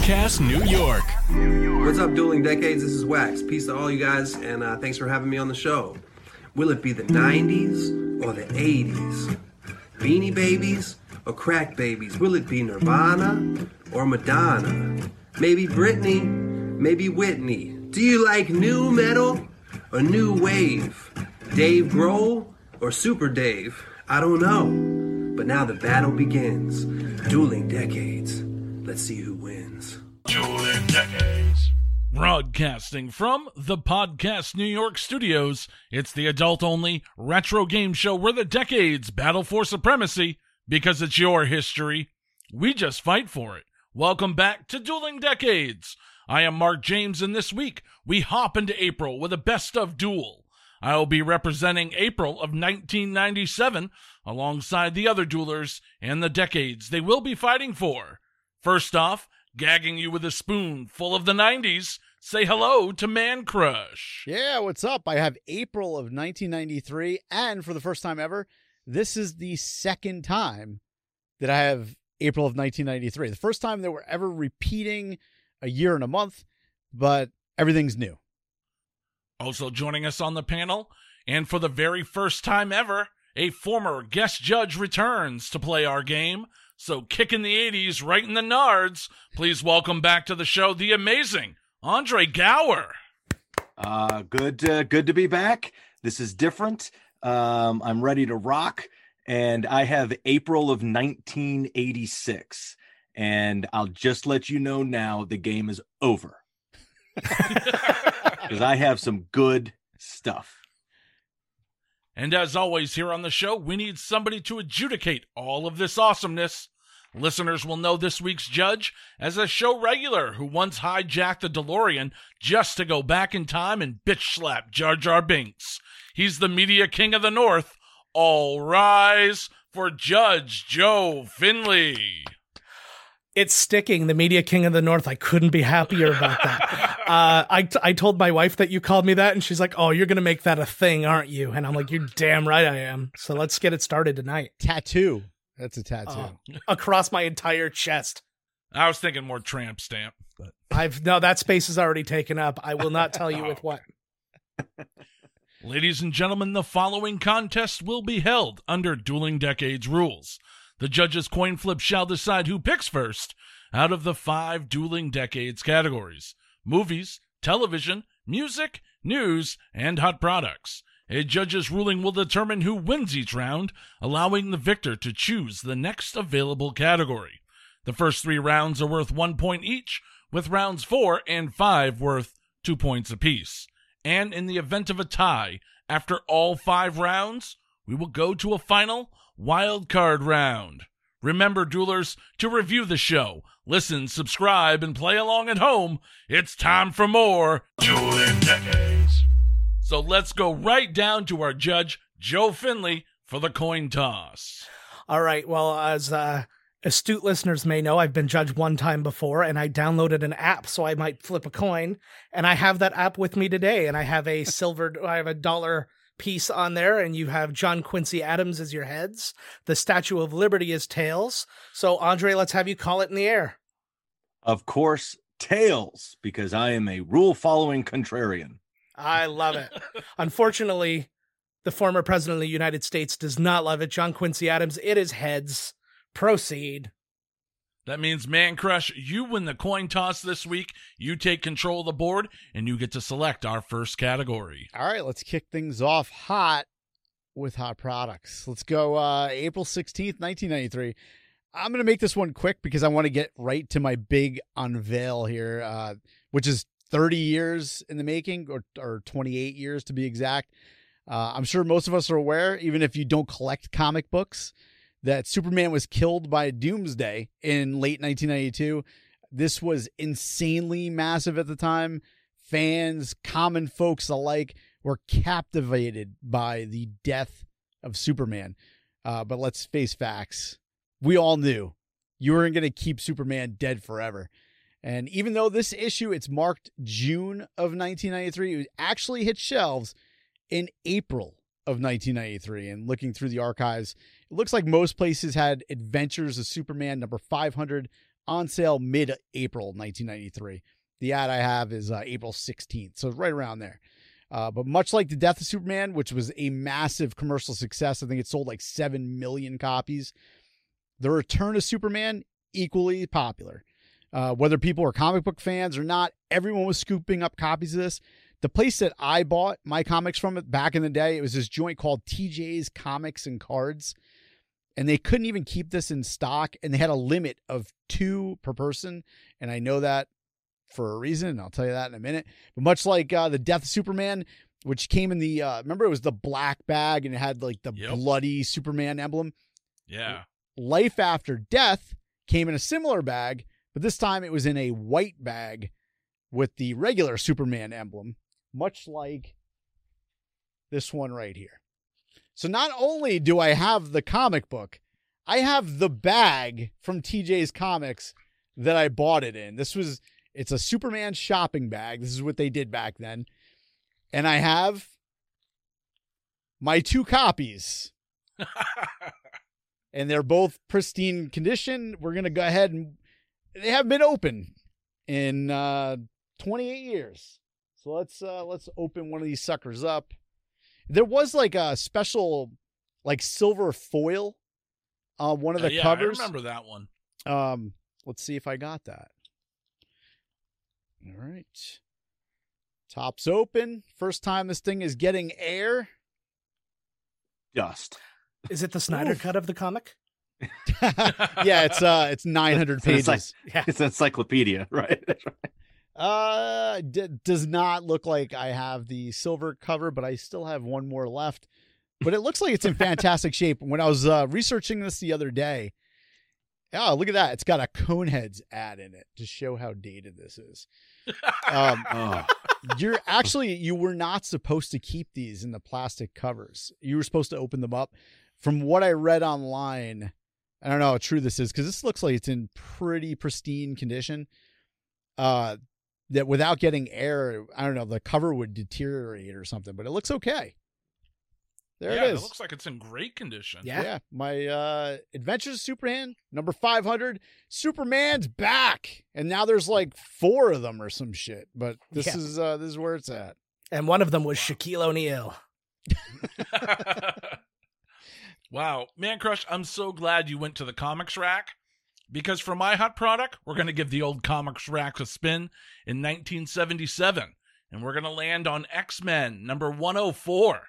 Podcast New York. What's up, Dueling Decades? This is Wax. Peace to all you guys, and thanks for having me on the show. Will it be the 90s or the 80s? Beanie Babies or Crack Babies? Will it be Nirvana or Madonna? Maybe Britney, maybe Whitney. Do you like new metal or new wave? Dave Grohl or Super Dave? I don't know. But now the battle begins. Dueling Decades. Let's see who wins. Dueling Decades. Broadcasting from the Podcast New York studios, it's the adult-only retro game show where the decades battle for supremacy because it's your history. We just fight for it. Welcome back to Dueling Decades. I am Mark James, and this week we hop into April with a best-of duel. I will be representing April of 1997 alongside the other duelers and the decades they will be fighting for. First off, gagging you with a spoon full of the 90s, say hello to Mancrush. Yeah, what's up? I have April of 1993, and for the first time ever, this is the second time that I have April of 1993. The first time that we're ever repeating a year and a month, but everything's new. Also joining us on the panel, and for the very first time ever, a former guest judge returns to play our game. So kick in the 80s, right in the nards. Please welcome back to the show the amazing Andre Gower. Good to be back. This is different. I'm ready to rock. And I have April of 1986. And I'll just let you know now the game is over. Because I have some good stuff. And as always here on the show, we need somebody to adjudicate all of this awesomeness. Listeners will know this week's judge as a show regular who once hijacked the DeLorean just to go back in time and bitch-slap Jar Jar Binks. He's the media king of the North. All rise for Judge Joe Finlay. It's sticking, the media king of the North. I couldn't be happier about that. I told my wife that you called me that, and she's like, oh, you're going to make that a thing, aren't you? And I'm like, you're damn right I am. So let's get it started tonight. Tattoo. That's a tattoo. Across my entire chest. I was thinking more tramp stamp. But No, that space is already taken up. I will not tell you with what. Ladies and gentlemen, the following contest will be held under Dueling Decades rules. The judges' coin flip shall decide who picks first out of the 5 Dueling Decades categories: movies, television, music, news, and hot products. A judge's ruling will determine who wins each round, allowing the victor to choose the next available category. The first 3 rounds are worth 1 point each, with rounds 4 and 5 worth 2 points apiece. And in the event of a tie, after all 5 rounds, we will go to a final wild card round. Remember, duelers, to review the show, listen, subscribe, and play along at home. It's time for more Dueling Decades. So let's go right down to our judge, Joe Finlay, for the coin toss. All right. Well, as astute listeners may know, I've been judged one time before, and I downloaded an app, so I might flip a coin. And I have that app with me today, and I have a dollar piece on there, and you have John Quincy Adams as your heads. The Statue of Liberty is tails. So, Andre, let's have you call it in the air. Of course, tails, because I am a rule-following contrarian. I love it. Unfortunately, the former president of the United States does not love it. John Quincy Adams, it is heads. Proceed. That means, Mancrush, you win the coin toss this week. You take control of the board, and you get to select our first category. All right, let's kick things off hot with hot products. Let's go April 16th, 1993. I'm going to make this one quick because I want to get right to my big unveil here, which is 30 years in the making, or 28 years to be exact. I'm sure most of us are aware, even if you don't collect comic books, that Superman was killed by Doomsday in late 1992. This was insanely massive at the time. Fans, common folks alike, were captivated by the death of Superman. But let's face facts. We all knew you weren't going to keep Superman dead forever. And even though this issue, it's marked June of 1993, it actually hit shelves in April of 1993. And looking through the archives, it looks like most places had Adventures of Superman number 500 on sale mid-April 1993. The ad I have is April 16th, so right around there. But much like The Death of Superman, which was a massive commercial success, I think it sold like 7 million copies, The Return of Superman, equally popular. Whether people were comic book fans or not, everyone was scooping up copies of this. The place that I bought my comics from it back in the day, it was this joint called TJ's Comics and Cards. And they couldn't even keep this in stock. And they had a limit of 2 per person. And I know that for a reason, and I'll tell you that in a minute. But much like The Death of Superman, which came in the, remember, it was the black bag and it had like the bloody Superman emblem. Yeah. Life After Death came in a similar bag, but this time it was in a white bag with the regular Superman emblem, much like this one right here. So not only do I have the comic book, I have the bag from TJ's Comics that I bought it in. It's a Superman shopping bag. This is what they did back then. And I have my 2 copies. And they're both pristine condition. We're going to go ahead and they have been open in 28 years. So let's open one of these suckers up. There was like a special like silver foil on one of the covers. I remember that one. Let's see if I got that. All right. Top's open. First time this thing is getting air. Dust. Is it the Snyder cut of the comic? Yeah, it's 900 pages. It's an encyclopedia, right? Does not look like I have the silver cover, but I still have one more left. But it looks like it's in fantastic shape. When I was researching this the other day, oh, look at that. It's got a Coneheads ad in it to show how dated this is. You were not supposed to keep these in the plastic covers. You were supposed to open them up. From what I read online, I don't know how true this is, because this looks like it's in pretty pristine condition. That without getting air, I don't know, the cover would deteriorate or something, but it looks okay. There it is. It looks like it's in great condition. Yeah. My Adventures of Superman, number 500, Superman's back. And now there's like 4 of them or some shit, but this is where it's at. And one of them was Shaquille O'Neal. Wow. Mancrush, I'm so glad you went to the comics rack, because for my hot product, we're going to give the old comics rack a spin in 1977, and we're going to land on X-Men number 104.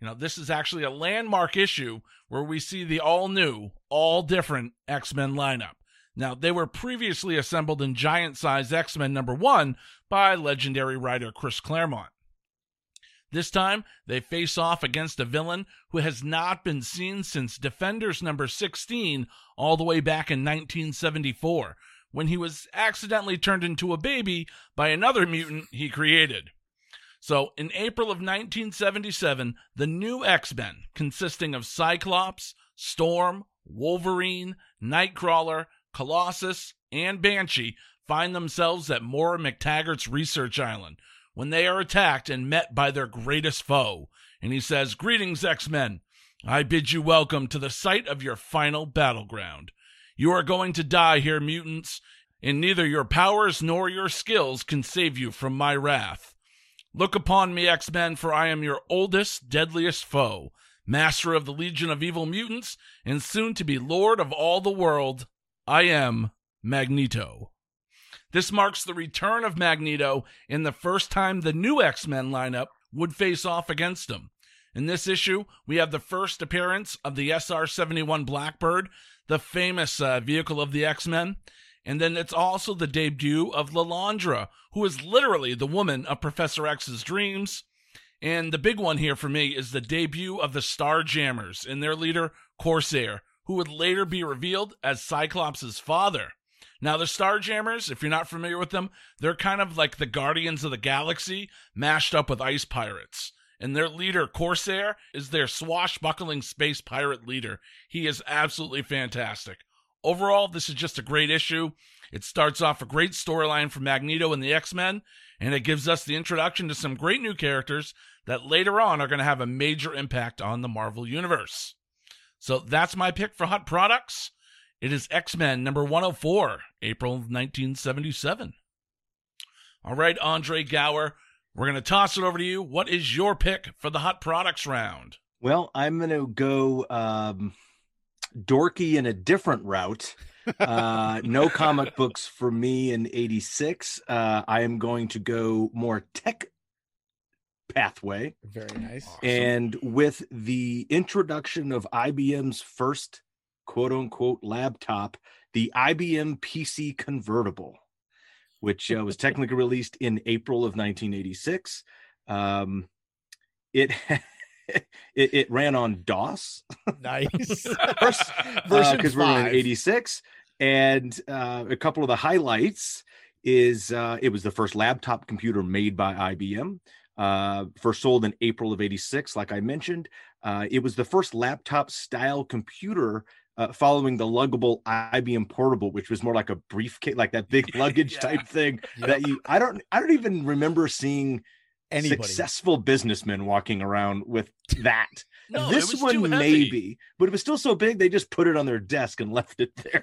You know, this is actually a landmark issue where we see the all-new, all-different X-Men lineup. Now, they were previously assembled in giant-size X-Men number 1 by legendary writer Chris Claremont. This time, they face off against a villain who has not been seen since Defenders number 16 all the way back in 1974, when he was accidentally turned into a baby by another mutant he created. So, in April of 1977, the new X-Men, consisting of Cyclops, Storm, Wolverine, Nightcrawler, Colossus, and Banshee, find themselves at Moira McTaggart's research island, when they are attacked and met by their greatest foe. And he says, "Greetings, X-Men. I bid you welcome to the site of your final battleground. You are going to die here, mutants, and neither your powers nor your skills can save you from my wrath. Look upon me, X-Men, for I am your oldest, deadliest foe, master of the Legion of Evil Mutants, and soon to be lord of all the world. I am Magneto." This marks the return of Magneto and the first time the new X-Men lineup would face off against him. In this issue, we have the first appearance of the SR-71 Blackbird, the famous vehicle of the X-Men, and then it's also the debut of Lilandra, who is literally the woman of Professor X's dreams. And the big one here for me is the debut of the Starjammers and their leader, Corsair, who would later be revealed as Cyclops' father. Now, the Starjammers, if you're not familiar with them, they're kind of like the Guardians of the Galaxy mashed up with ice pirates. And their leader, Corsair, is their swashbuckling space pirate leader. He is absolutely fantastic. Overall, this is just a great issue. It starts off a great storyline for Magneto and the X-Men, and it gives us the introduction to some great new characters that later on are going to have a major impact on the Marvel Universe. So that's my pick for Hot Products. It is X-Men number 104, April 1977. All right, Andre Gower, we're going to toss it over to you. What is your pick for the hot products round? Well, I'm going to go dorky in a different route. No comic books for me in 86. I am going to go more tech pathway. Very nice. Awesome. And with the introduction of IBM's first quote-unquote laptop, the IBM PC Convertible, which was technically released in April of 1986. It ran on DOS. Nice. First version, because we're in 86. And a couple of the highlights is it was the first laptop computer made by IBM. First sold in April of 86, like I mentioned. It was the first laptop-style computer following the luggable IBM Portable, which was more like a briefcase, like that big luggage type thing. That I don't even remember seeing anybody. Successful businessmen walking around with that. No, this one maybe, but it was still so big they just put it on their desk and left it there.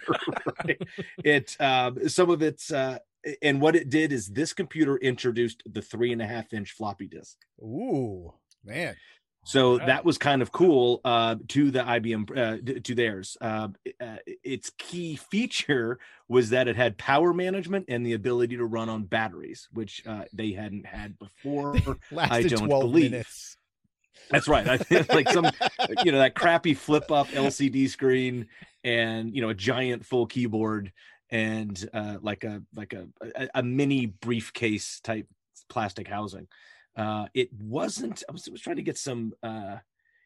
Right? And what it did is this computer introduced the 3.5-inch floppy disk. Ooh, man! So that was kind of cool to the IBM to theirs. Its key feature was that it had power management and the ability to run on batteries, which they hadn't had before. I don't 12 believe. Minutes. That's right. I think like some, that crappy flip-up LCD screen and a giant full keyboard and like a mini briefcase type plastic housing. I was trying to get some,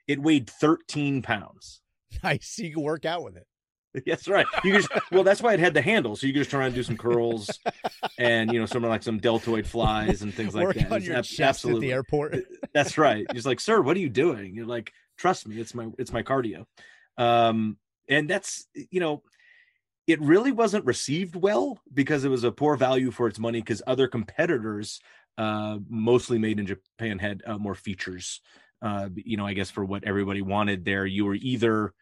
it weighed 13 pounds. Nice. You can work out with it. That's right. That's why it had the handle. So you could just try and do some curls and, something like some deltoid flies and things like that. On your chest absolutely. At the airport. That's right. He's like, sir, what are you doing? You're like, trust me, it's my cardio. And that's, it really wasn't received well because it was a poor value for its money because other competitors, mostly made in Japan, had more features. I guess for what everybody wanted there, you were either,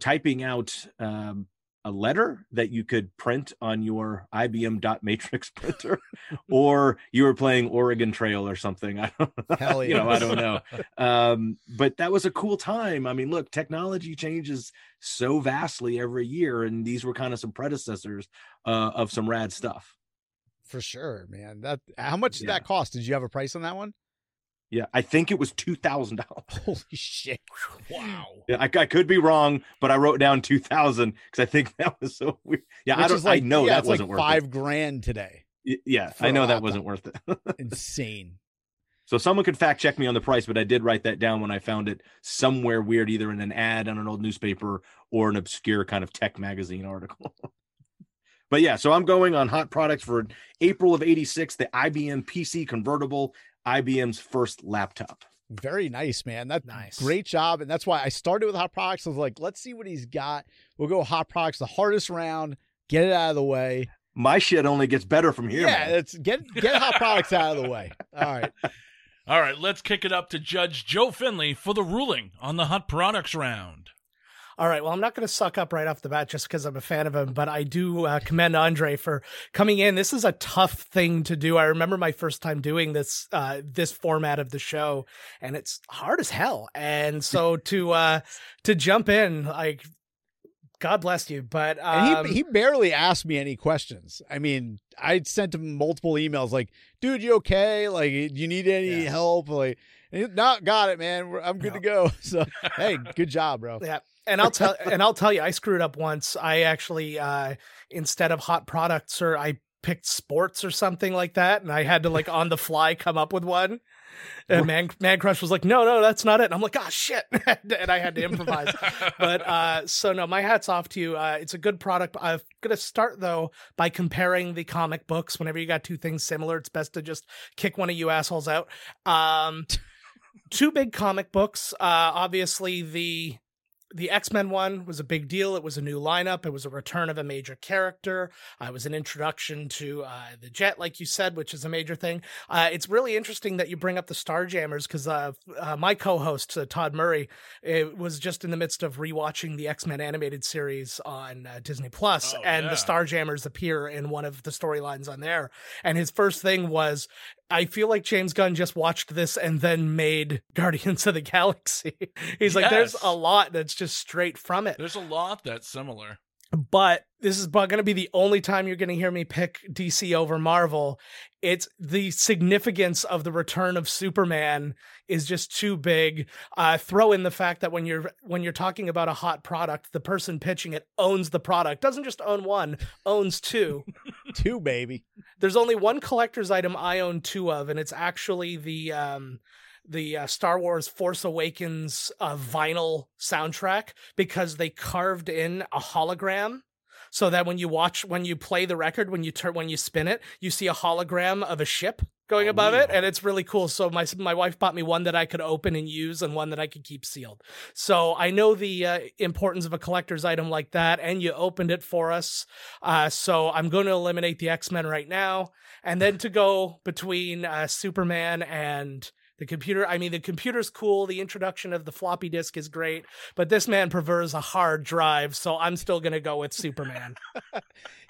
typing out a letter that you could print on your IBM dot matrix printer, or you were playing Oregon Trail or something. I don't know. Hell yeah. I don't know. But that was a cool time. I mean, look, technology changes so vastly every year, and these were kind of some predecessors of some rad stuff. For sure, man. How much did that cost? Did you have a price on that one? Yeah, I think it was $2,000. Holy shit. Wow. Yeah, I could be wrong, but I wrote down 2,000 because I think that was so weird. Yeah, that wasn't worth it. $5,000 today. Yeah, I know that wasn't worth it. Insane. So someone could fact check me on the price, but I did write that down when I found it somewhere weird, either in an ad on an old newspaper or an obscure kind of tech magazine article. But yeah, so I'm going on hot products for April of 86, the IBM PC Convertible, IBM's first laptop. Very nice, man. That's nice. Great job. And that's why I started with hot products. I was like, let's see what he's got. We'll go hot products, the hardest round, get it out of the way. My shit only gets better from here. Yeah, let's get hot products out of the way. All right. All right, let's kick it up to Judge Joe Finlay for the ruling on the hot products round. All right, well, I'm not going to suck up right off the bat just because I'm a fan of him, but I do commend Andre for coming in. This is a tough thing to do. I remember my first time doing this format of the show, and it's hard as hell. And so to jump in, like, God bless you. But and he barely asked me any questions. I mean, I sent him multiple emails like, dude, you okay? Like, you need any help? Like, not got it, man. I'm good to go. So, hey, good job, bro. Yeah. And I'll tell you, I screwed up once. I actually, instead of hot products, or I picked sports or something like that. And I had to, like, on the fly come up with one. And Mancrush was like, no, that's not it. And I'm like, oh, shit. And I had to improvise. But so no, my hat's off to you. It's a good product. I'm going to start, though, by comparing the comic books. Whenever you got two things similar, it's best to just kick one of you assholes out. Two big comic books. Obviously, the The X-Men one was a big deal. It was a new lineup. It was a return of a major character. It was an introduction to the Jet, like you said, which is a major thing. It's really interesting that you bring up the Starjammers because my co-host, Todd Murray, was just in the midst of rewatching the X-Men animated series on Disney Plus, the Starjammers appear in one of the storylines on there. And his first thing was, I feel like James Gunn just watched this and then made Guardians of the Galaxy. He's like, there's a lot that's just straight from it. There's a lot that's similar. But this is going to be the only time you're going to hear me pick DC over Marvel. It's the significance of the return of Superman is just too big. Throw in the fact that when you're talking about a hot product, the person pitching it owns the product. Doesn't just own one, owns two. Two, baby. There's only one collector's item I own two of, and it's actually the Star Wars Force Awakens vinyl soundtrack, because they carved in a hologram so that when you play the record, when you spin it, you see a hologram of a ship going above it, and it's really cool. So my wife bought me one that I could open and use and one that I could keep sealed. So I know the importance of a collector's item like that, and you opened it for us. So I'm going to eliminate the X-Men right now. And then to go between Superman and the computer, I mean, the computer's cool. The introduction of the floppy disk is great, but this man prefers a hard drive, so I'm still going to go with Superman.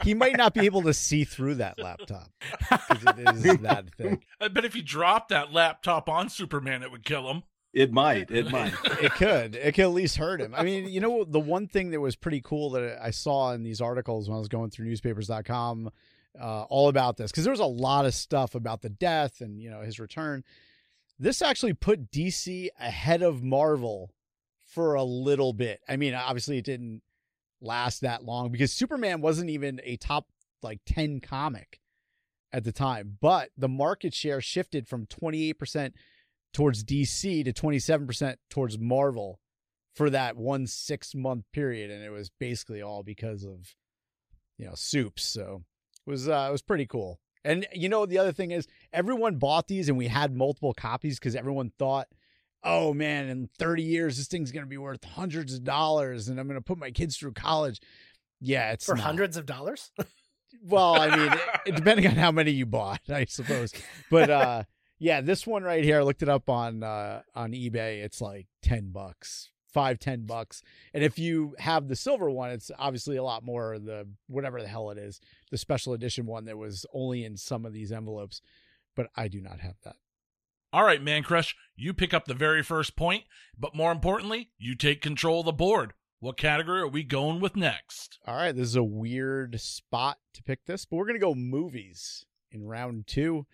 He might not be able to see through that laptop because it is that thick. But if you dropped that laptop on Superman, it would kill him. It might. It could at least hurt him. I mean, you know, the one thing that was pretty cool that I saw in these articles when I was going through newspapers.com all about this, because there was a lot of stuff about the death and, you know, his return. This actually put DC ahead of Marvel for a little bit. I mean, obviously it didn't last that long because Superman wasn't even a top 10 comic at the time, but the market share shifted from 28% towards DC to 27% towards Marvel for that 16-month period. And it was basically all because of, you know, Supes. So it was pretty cool. And, you know, the other thing is everyone bought these and we had multiple copies because everyone thought, oh, man, in 30 years, this thing's going to be worth hundreds of dollars and I'm going to put my kids through college. Yeah, it's hundreds of dollars. Well, I mean, depending on how many you bought, I suppose. But yeah, this one right here, I looked it up on eBay. It's like $10, $5-$10. And if you have the silver one, it's obviously a lot more, the whatever the hell it is, the special edition one that was only in some of these envelopes, but I do not have that. All right, Mancrush, you pick up the very first point, but more importantly, you take control of the board. What category are we going with next? All right, this is a weird spot to pick this, but we're going to go movies in round two.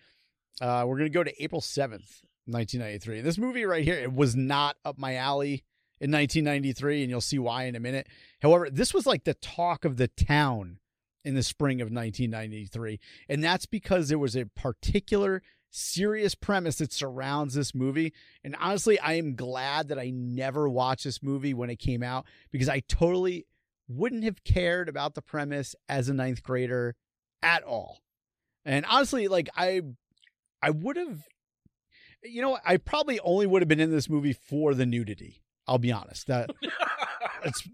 We're going to go to April 7th, 1993. This movie right here, it was not up my alley in 1993, and you'll see why in a minute. However, this was like the talk of the town in the spring of 1993, and that's because there was a particular serious premise that surrounds this movie. And honestly, I am glad that I never watched this movie when it came out, because I totally wouldn't have cared about the premise as a ninth grader at all. And honestly, like I would have, you know, I probably only would have been in this movie for the nudity. I'll be honest. That's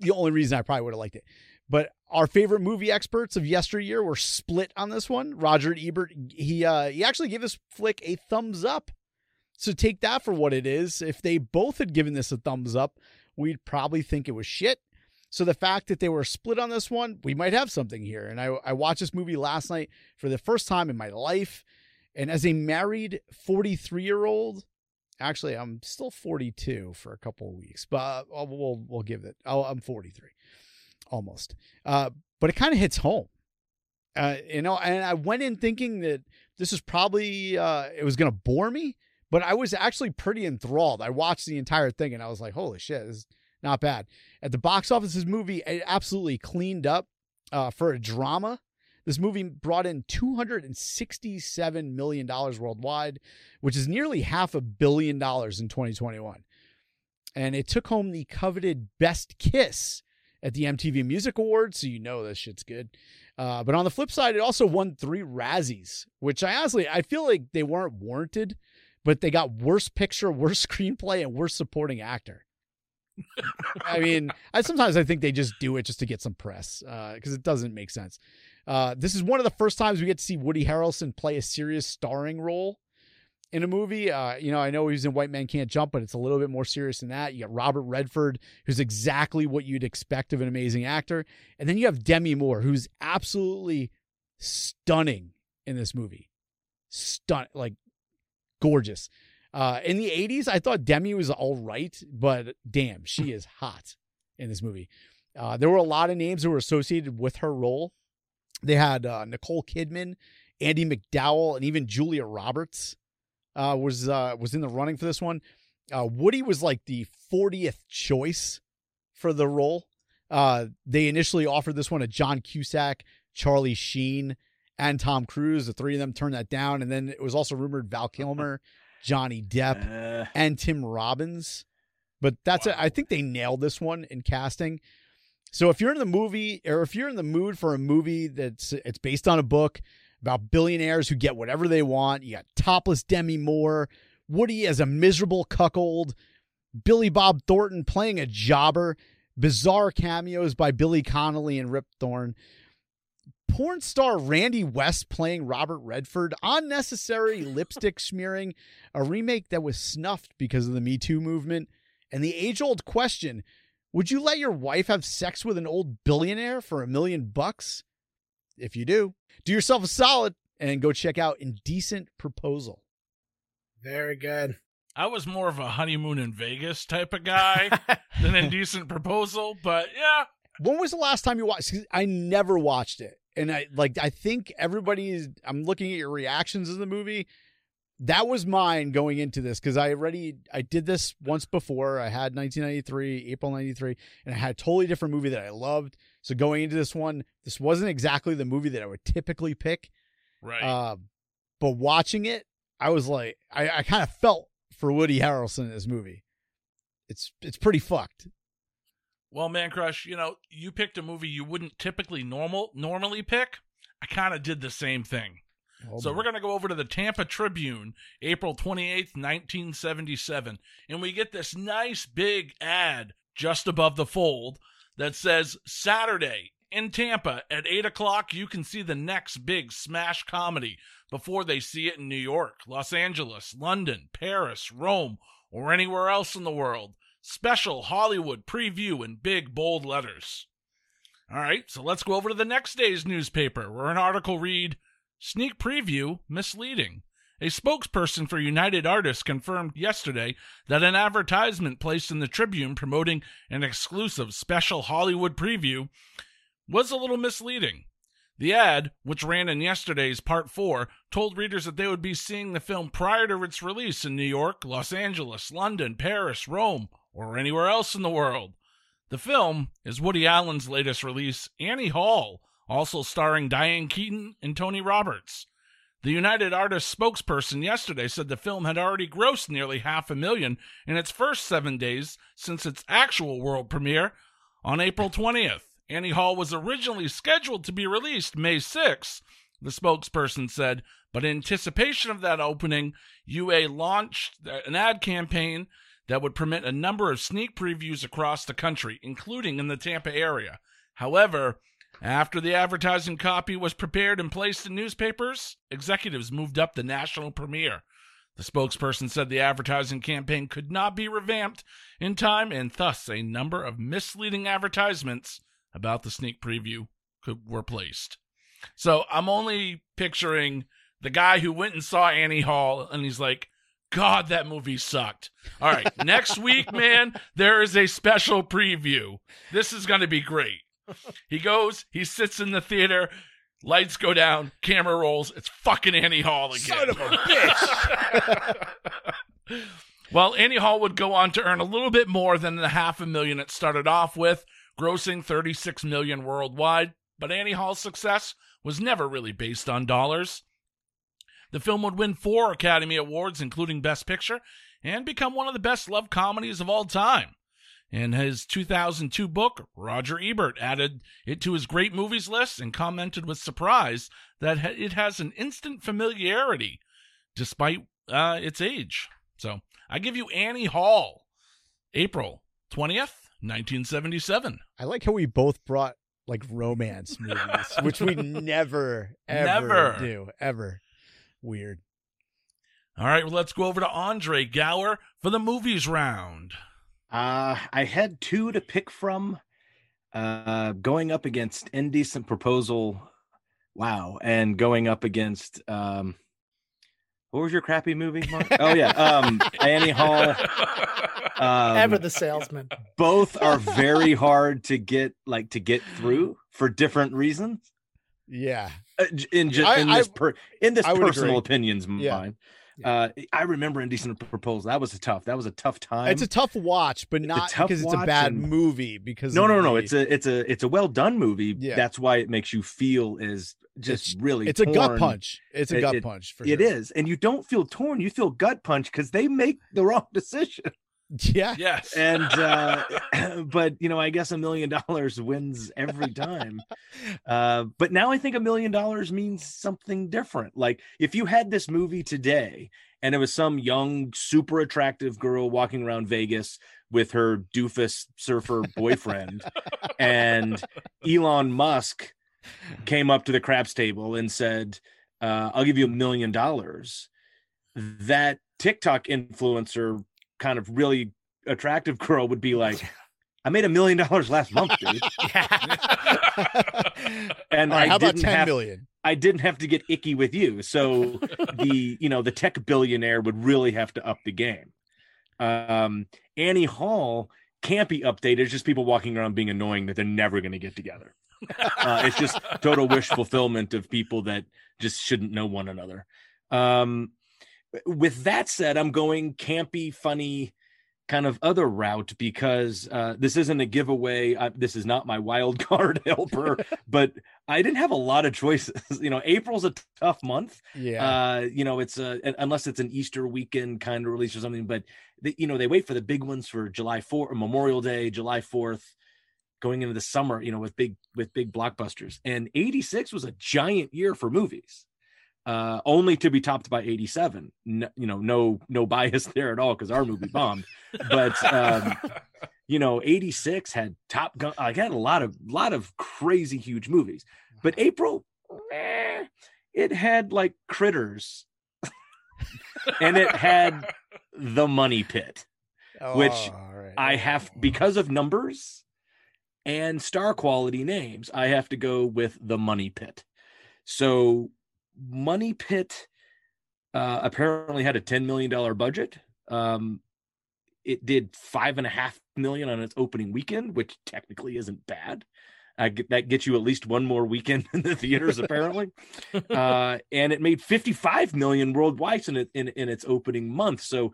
the only reason I probably would have liked it. But our favorite movie experts of yesteryear were split on this one. Roger Ebert, he actually gave this flick a thumbs up. So take that for what it is. If they both had given this a thumbs up, we'd probably think it was shit. So the fact that they were split on this one, we might have something here. And I watched this movie last night for the first time in my life. And as a married 43-year-old, actually, I'm still 42 for a couple of weeks, but we'll give it. Oh, I'm 43, almost. But it kind of hits home, you know. And I went in thinking that this is probably it was going to bore me, but I was actually pretty enthralled. I watched the entire thing, and I was like, "Holy shit, this is not bad." At the box office, this movie it absolutely cleaned up for a drama. This movie brought in $267 million worldwide, which is nearly $500 million in 2021. And it took home the coveted Best Kiss at the MTV Music Awards, so you know this shit's good. But on the flip side, it also won 3 Razzies, which I feel like they weren't warranted, but they got Worst Picture, Worst Screenplay, and Worst Supporting Actor. I mean, sometimes I think they just do it just to get some press, because it doesn't make sense. This is one of the first times we get to see Woody Harrelson play a serious starring role in a movie. You know, I know he was in White Man Can't Jump, but it's a little bit more serious than that. You got Robert Redford, who's exactly what you'd expect of an amazing actor. And then you have Demi Moore, who's absolutely stunning in this movie. Like, gorgeous. In the 80s, I thought Demi was all right, but damn, she is hot in this movie. There were a lot of names that were associated with her role. They had Nicole Kidman, Andy McDowell, and even Julia Roberts was in the running for this one. Woody was like the 40th choice for the role. They initially offered this one to John Cusack, Charlie Sheen, and Tom Cruise. The three of them turned that down. And then it was also rumored Val Kilmer, Johnny Depp, and Tim Robbins. But that's it. I think they nailed this one in casting. So if you're in the movie, or if you're in the mood for a movie that's based on a book about billionaires who get whatever they want, you got topless Demi Moore, Woody as a miserable cuckold, Billy Bob Thornton playing a jobber, bizarre cameos by Billy Connolly and Rip Torn, porn star Randy West playing Robert Redford, unnecessary lipstick smearing, a remake that was snuffed because of the Me Too movement, and the age-old question, would you let your wife have sex with an old billionaire for $1 million? If you do, do yourself a solid and go check out Indecent Proposal. Very good. I was more of a honeymoon in Vegas type of guy than Indecent Proposal, but yeah. When was the last time you watched? I never watched it. And I think I'm looking at your reactions in the movie. That was mine going into this, because I did this once before. I had 1993, April 93, and I had a totally different movie that I loved. So going into this one, this wasn't exactly the movie that I would typically pick. Right. But watching it, I was like, I kind of felt for Woody Harrelson in this movie. It's pretty fucked. Well, Mancrush, you know, you picked a movie you wouldn't typically normally pick. I kind of did the same thing. So we're going to go over to the Tampa Tribune, April 28th, 1977, and we get this nice big ad just above the fold that says, Saturday in Tampa at 8 o'clock, you can see the next big smash comedy before they see it in New York, Los Angeles, London, Paris, Rome, or anywhere else in the world. Special Hollywood preview in big, bold letters. All right, so let's go over to the next day's newspaper, where an article read, Sneak preview misleading. A spokesperson for United Artists confirmed yesterday that an advertisement placed in the Tribune promoting an exclusive special Hollywood preview was a little misleading. The ad, which ran in yesterday's Part 4, told readers that they would be seeing the film prior to its release in New York, Los Angeles, London, Paris, Rome, or anywhere else in the world. The film is Woody Allen's latest release, Annie Hall, also starring Diane Keaton and Tony Roberts. The United Artists spokesperson yesterday said the film had already grossed nearly $500,000 in its first 7 days since its actual world premiere on April 20th. Annie Hall was originally scheduled to be released May 6th, the spokesperson said, but in anticipation of that opening, UA launched an ad campaign that would permit a number of sneak previews across the country, including in the Tampa area. However, after the advertising copy was prepared and placed in newspapers, executives moved up the national premiere. The spokesperson said the advertising campaign could not be revamped in time, and thus a number of misleading advertisements about the sneak preview were placed. So I'm only picturing the guy who went and saw Annie Hall, and he's like, God, that movie sucked. All right, next week, man, there is a special preview. This is going to be great. He goes, he sits in the theater, lights go down, camera rolls, it's fucking Annie Hall again. Son of a bitch! Well, Annie Hall would go on to earn a little bit more than the $500,000 it started off with, grossing $36 million worldwide, but Annie Hall's success was never really based on dollars. The film would win 4 Academy Awards, including Best Picture, and become one of the best-loved comedies of all time. In his 2002 book, Roger Ebert added it to his great movies list and commented with surprise that it has an instant familiarity despite its age. So I give you Annie Hall, April 20th, 1977. I like how we both brought like romance movies, which we never do, ever. Weird. All right, well, let's go over to Andre Gower for the movies round. I had two to pick from, going up against Indecent Proposal. Wow. And going up against, what was your crappy movie, Mark? Oh, yeah. Annie Hall. Ever the Salesman. Both are very hard to get, like, to get through for different reasons. Yeah. In this personal opinions mine. Yeah. I remember Indecent Proposal. That was a tough time. It's a tough watch, but not because it's a bad movie. Because no. It's a well done movie. Yeah. That's why it makes you feel as just really. It's torn. A gut punch. It's a gut punch. For sure. It is, and you don't feel torn. You feel gut punch because they make the wrong decision. Yeah. Yes. And but you know, I guess $1 million wins every time. But now I think $1 million means something different. Like if you had this movie today and it was some young, super attractive girl walking around Vegas with her doofus surfer boyfriend, and Elon Musk came up to the craps table and said, I'll give you $1 million. That TikTok influencer kind of really attractive girl would be like, I made $1 million last month, dude. And right, how about 10 million? I didn't have to get icky with you. So the tech billionaire would really have to up the game. Annie Hall can't be updated. It's just people walking around being annoying that they're never going to get together. It's just total wish fulfillment of people that just shouldn't know one another. With that said, I'm going campy, funny, kind of other route because this isn't a giveaway. This is not my wild card helper, but I didn't have a lot of choices. April's a tough month. Yeah. It's unless it's an Easter weekend kind of release or something, but they wait for the big ones for July 4th, Memorial Day, July 4th, going into the summer, with big blockbusters. And 86 was a giant year for movies. Only to be topped by 87. No bias there at all because our movie bombed. But 86 had Top Gun. I had a lot of crazy huge movies. But April, it had like Critters, and it had The Money Pit, because of numbers and star quality names, I have to go with The Money Pit. So. Money Pit apparently had a $10 million budget. It did $5.5 million on its opening weekend, which technically isn't bad. That gets you at least one more weekend in the theaters, apparently. And it made $55 million worldwide in its opening month. So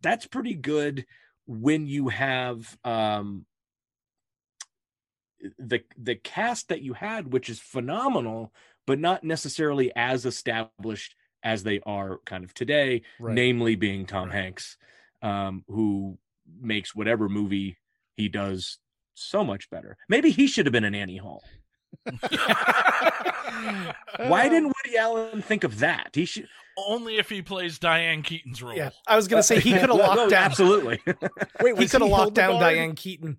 that's pretty good when you have the cast that you had, which is phenomenal, but not necessarily as established as they are kind of today, right. Namely being Tom Hanks, who makes whatever movie he does so much better. Maybe he should have been in Annie Hall. Why didn't Woody Allen think of that? He should only if he plays Diane Keaton's role. Yeah, I was going to say he could have locked down. Absolutely. Wait, he could have locked down Diane Keaton.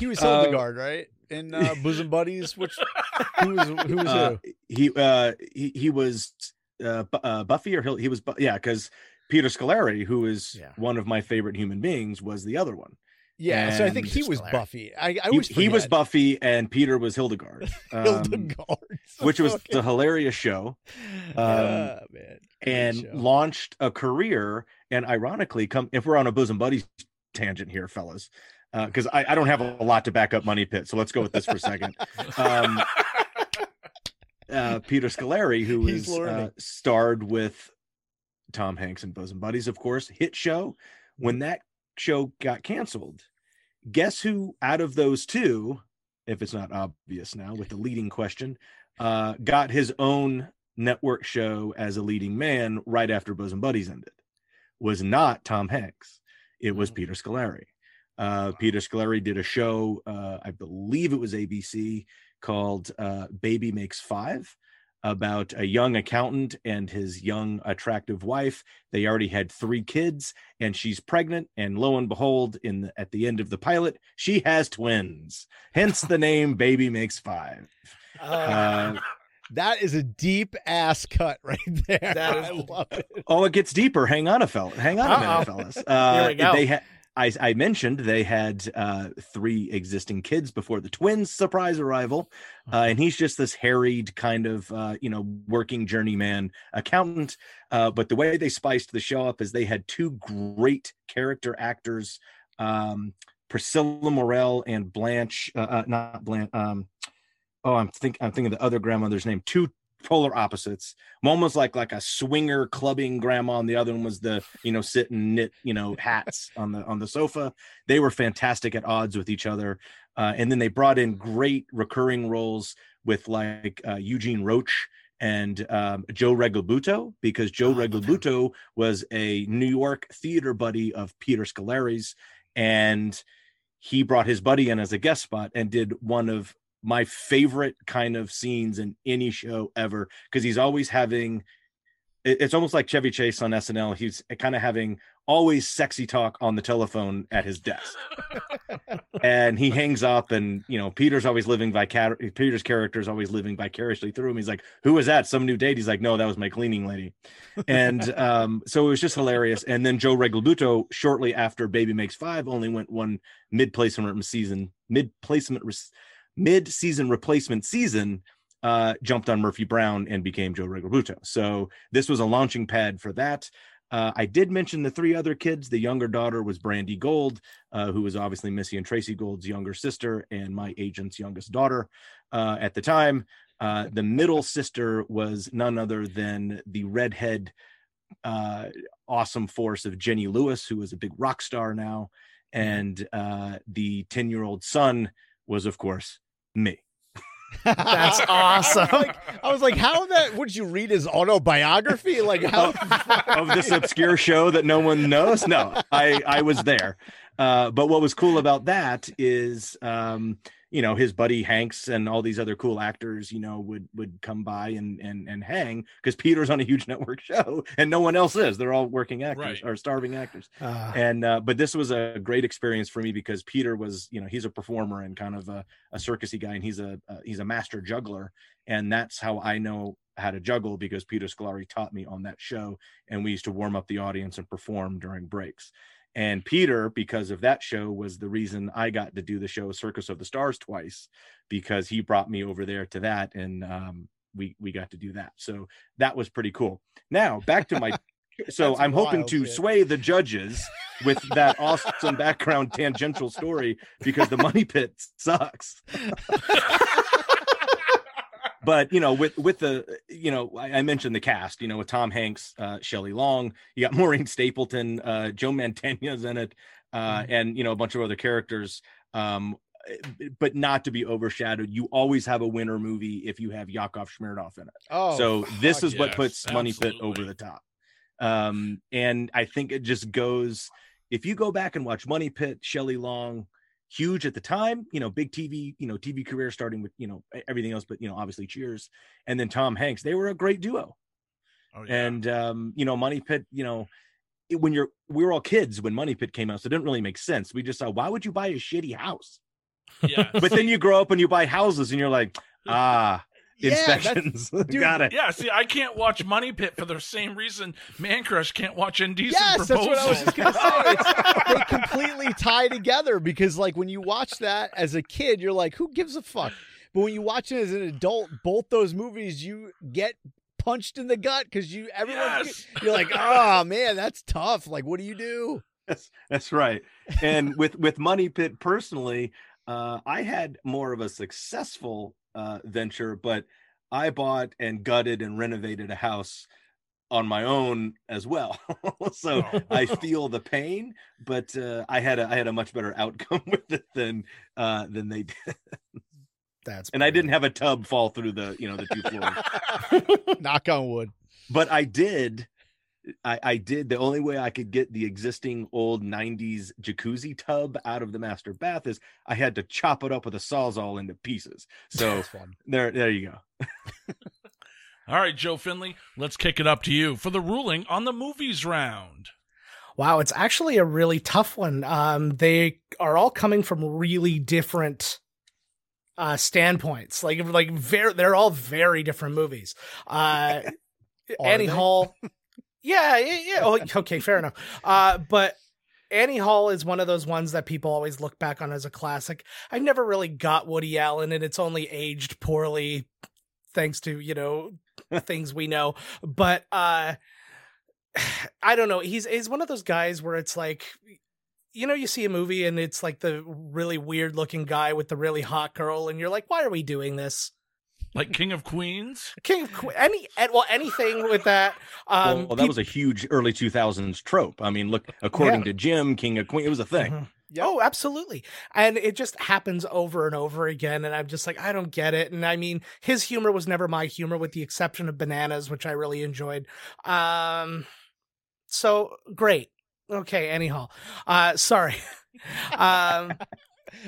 He was Hildegard, right? In Bosom Buddies, which who was he was Buffy, or he was because Peter Scolari, who is one of my favorite human beings, was the other one. Yeah, and so I think he was Buffy. He was Buffy, and Peter was Hildegard, which was the hilarious show. Launched a career, and ironically, if we're on a Bosom Buddies tangent here, fellas. Because I don't have a lot to back up Money Pit, so let's go with this for a second. Peter Scolari, who is starred with Tom Hanks and Bosom Buddies, of course, hit show. When that show got canceled, guess who out of those two, if it's not obvious now with the leading question, got his own network show as a leading man right after Bosom Buddies ended? Was not Tom Hanks. It was Peter Scolari. Peter Scolari did a show, I believe it was ABC, called Baby Makes Five, about a young accountant and his young attractive wife. They already had 3 kids and she's pregnant, and lo and behold, at the end of the pilot, she has twins, hence the name Baby Makes 5. That is a deep ass cut right there. I love it. Oh, it gets deeper. Hang on a minute, fellas. Here we go. I mentioned they had 3 existing kids before the twins' surprise arrival, and he's just this harried kind of, working journeyman accountant. But the way they spiced the show up is they had 2 great character actors, Priscilla Morell and Blanche. I'm thinking of the other grandmother's name. 2 polar opposites. One was like a swinger clubbing grandma, and the other one was the sit and knit hats on the sofa. They were fantastic, at odds with each other, and then they brought in great recurring roles with Eugene Roach and Joe Regalabuto, because Joe Regalabuto was a New York theater buddy of Peter Scolari's, and he brought his buddy in as a guest spot and did one of my favorite kind of scenes in any show ever, because he's always having, it's almost like Chevy Chase on SNL. He's kind of having always sexy talk on the telephone at his desk. And he hangs up, and Peter's character is always living vicariously through him. He's like, "Who was that? Some new date?" He's like, "No, that was my cleaning lady." And so it was just hilarious. And then Joe Regalabuto, shortly after Baby Makes 5, only went 1 mid-season replacement season, jumped on Murphy Brown and became Joe Regalabuto. So this was a launching pad for that. I did mention the 3 other kids. The younger daughter was Brandy Gold, who was obviously Missy and Tracy Gold's younger sister and my agent's youngest daughter at the time. The middle sister was none other than the redhead awesome force of Jenny Lewis, who is a big rock star now. And the 10-year-old son was, of course, me. That's awesome. I was like, how that? Would you read his autobiography? Like, how of this obscure show that no one knows? No, I was there. But what was cool about that is, his buddy Hanks and all these other cool actors, would come by and hang, because Peter's on a huge network show and no one else is. They're all working actors, right, or starving actors. But this was a great experience for me, because Peter was, he's a performer and kind of a circusy guy, and he's a master juggler. And that's how I know how to juggle, because Peter Scolari taught me on that show. And we used to warm up the audience and perform during breaks. And Peter, because of that show, was the reason I got to do the show Circus of the Stars twice, because he brought me over there to that, and we got to do that. So that was pretty cool. Now, back to my... So I'm hoping to sway the judges with that awesome background tangential story, because the Money Pit sucks. But, with the, I mentioned the cast, with Tom Hanks, Shelley Long, you got Maureen Stapleton, Joe Mantegna's in it, and, a bunch of other characters, but not to be overshadowed. You always have a winner movie if you have Yakov Smirnoff in it. Oh, so this is what puts Money Pit over the top. And I think it just goes, if you go back and watch Money Pit, Shelley Long, huge at the time, big TV, TV career, starting with, everything else, but, obviously Cheers. And then Tom Hanks, they were a great duo. Oh, yeah. And, Money Pit, we were all kids when Money Pit came out, so it didn't really make sense. We just thought, why would you buy a shitty house? Yeah. But then you grow up and you buy houses and you're like, inspections. Yeah, got it. Yeah, see, I can't watch Money Pit for the same reason Mancrush can't watch Indecent Proposal. That's what I was just going to say. They completely tie together, because, when you watch that as a kid, you're like, who gives a fuck? But when you watch it as an adult, both those movies, you get punched in the gut, because you're like, oh, man, that's tough. Like, what do you do? That's right. And with Money Pit personally, I had more of a successful venture, but I bought and gutted and renovated a house on my own as well. So I feel the pain, but I had a much better outcome with it than they did. That's and brilliant. I didn't have a tub fall through the the 2 floors. Knock on wood. But I did the only way I could get the existing old 90s jacuzzi tub out of the master bath is I had to chop it up with a Sawzall into pieces. So there you go. All right, Joe Finlay, let's kick it up to you for the ruling on the movies round. Wow, it's actually a really tough one. They are all coming from really different standpoints. They're all very different movies. Annie Hall. Yeah. Oh, okay, fair enough. But Annie Hall is one of those ones that people always look back on as a classic. I've never really got Woody Allen, and it's only aged poorly thanks to, things we know. But I don't know. He's one of those guys where it's like, you see a movie and it's like the really weird looking guy with the really hot girl, and you're like, why are we doing this? Like King of Queens? Anything with that. That was a huge early 2000s trope. I mean, look, according to Jim, King of Queens, it was a thing. Mm-hmm. Yep. Oh, absolutely. And it just happens over and over again. And I'm just like, I don't get it. And I mean, his humor was never my humor, with the exception of Bananas, which I really enjoyed. So great. Okay, Annie Hall. Sorry.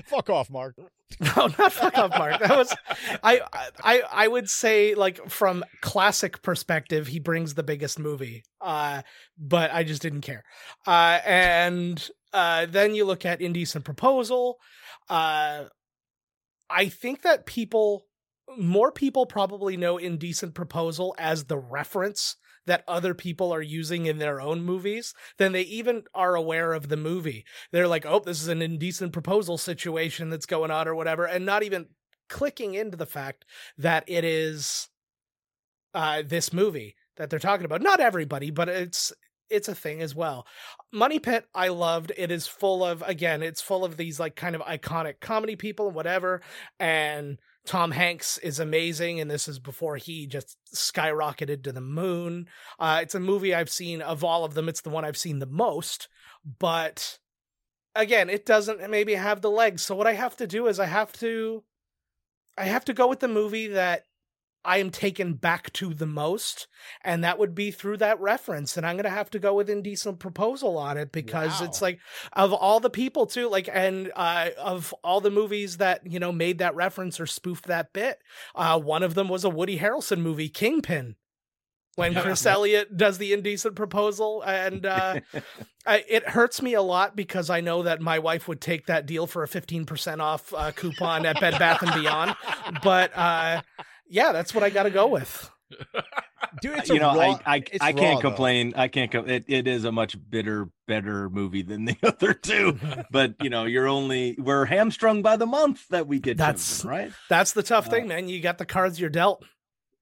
Fuck off, Mark. No, not fuck off, Mark. That was, I would say, like, from classic perspective, he brings the biggest movie. But I just didn't care. And then you look at Indecent Proposal. I think that more people probably know Indecent Proposal as the reference that other people are using in their own movies than they even are aware of the movie. They're like, oh, this is an indecent proposal situation that's going on or whatever, and not even clicking into the fact that it is this movie that they're talking about. Not everybody, but it's a thing as well. Money Pit, I loved. It is full of these like kind of iconic comedy people and whatever, and Tom Hanks is amazing, and this is before he just skyrocketed to the moon. It's a movie I've seen, of all of them, it's the one I've seen the most, but again, it doesn't maybe have the legs. So what I have to do is I have to go with the movie that I am taken back to the most, and that would be through that reference. And I'm going to have to go with Indecent Proposal on it, because It's like, of all the people too, like, and of all the movies that, made that reference or spoofed that bit, one of them was a Woody Harrelson movie, Kingpin, when Chris Elliott does the Indecent Proposal. And it hurts me a lot, because I know that my wife would take that deal for a 15% off coupon at Bed Bath & Beyond. But, yeah, that's what I got to go with. Dude, it's I can't complain. Though. I can't go. It is a much better movie than the other two. But we're hamstrung by the month that we get. That's right. That's the tough thing, man. You got the cards you're dealt.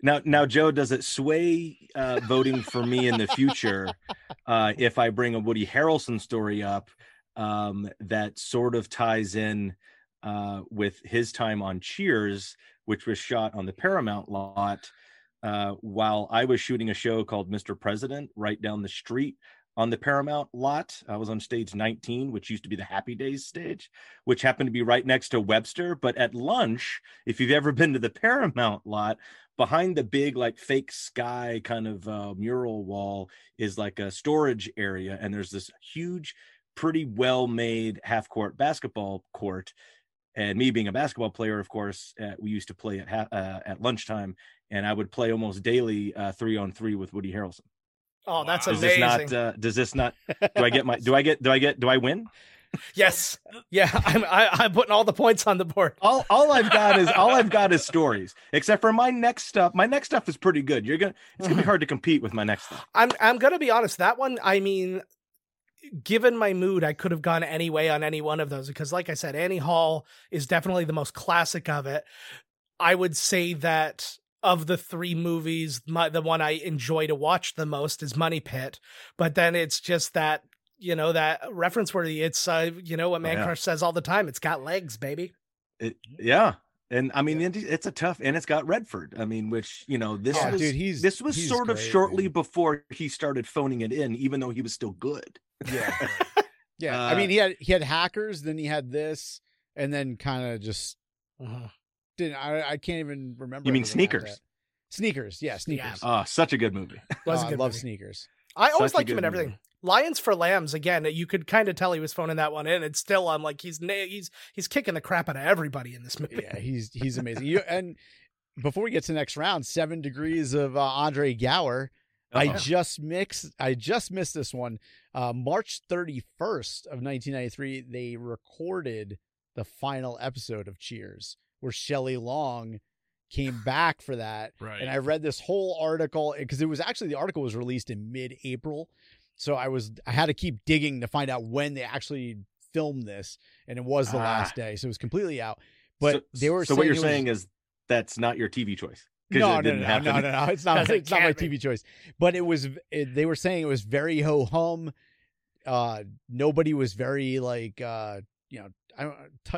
Now, Joe, does it sway voting for me in the future if I bring a Woody Harrelson story up that sort of ties in with his time on Cheers, which was shot on the Paramount lot while I was shooting a show called Mr. President right down the street on the Paramount lot. I was on stage 19, which used to be the Happy Days stage, which happened to be right next to Webster. But at lunch, if you've ever been to the Paramount lot, behind the big like fake sky kind of mural wall is like a storage area. And there's this huge, pretty well-made half-court basketball court. And me being a basketball player, of course, we used to play at lunchtime, and I would play almost daily 3-on-3 with Woody Harrelson. Oh, that's amazing! Do I win? Yes. Yeah, I'm putting all the points on the board. All I've got is stories. Except for my next stuff. My next stuff is pretty good. It's gonna be hard to compete with my next stuff. I'm gonna be honest. That one, I mean, given my mood, I could have gone any way on any one of those, because like I said, Annie Hall is definitely the most classic of it. I would say that of the three movies, the one I enjoy to watch the most is Money Pit, but then it's just that, that reference where it's, what Mancrush says all the time, it's got legs, baby. And I mean, it's a tough, and it's got Redford. I mean, which, this was sort of shortly before he started phoning it in, even though he was still good. Yeah. Yeah. I mean, he had Hackers, then he had this, and then kind of just didn't. I can't even remember. You mean Sneakers? Sneakers. Yeah. Sneakers. Yeah. Oh, such a good movie. I love Sneakers. I always liked him in everything. Movie. Lions for Lambs, again, you could kind of tell he was phoning that one in, and still I'm like, he's kicking the crap out of everybody in this movie. Yeah, he's amazing. And before we get to the next round, 7 degrees of Andre Gower. Uh-oh. I just missed this one. March 31st of 1993, they recorded the final episode of Cheers, where Shelley Long came back for that. Right. And I read this whole article because it was actually, the article was released in mid-April. So I had to keep digging to find out when they actually filmed this. And it was the last day. So it was completely out. But what you're saying is that's not your TV choice. No. It's not my TV choice. But it was, they were saying it was very ho-hum. Nobody was very like,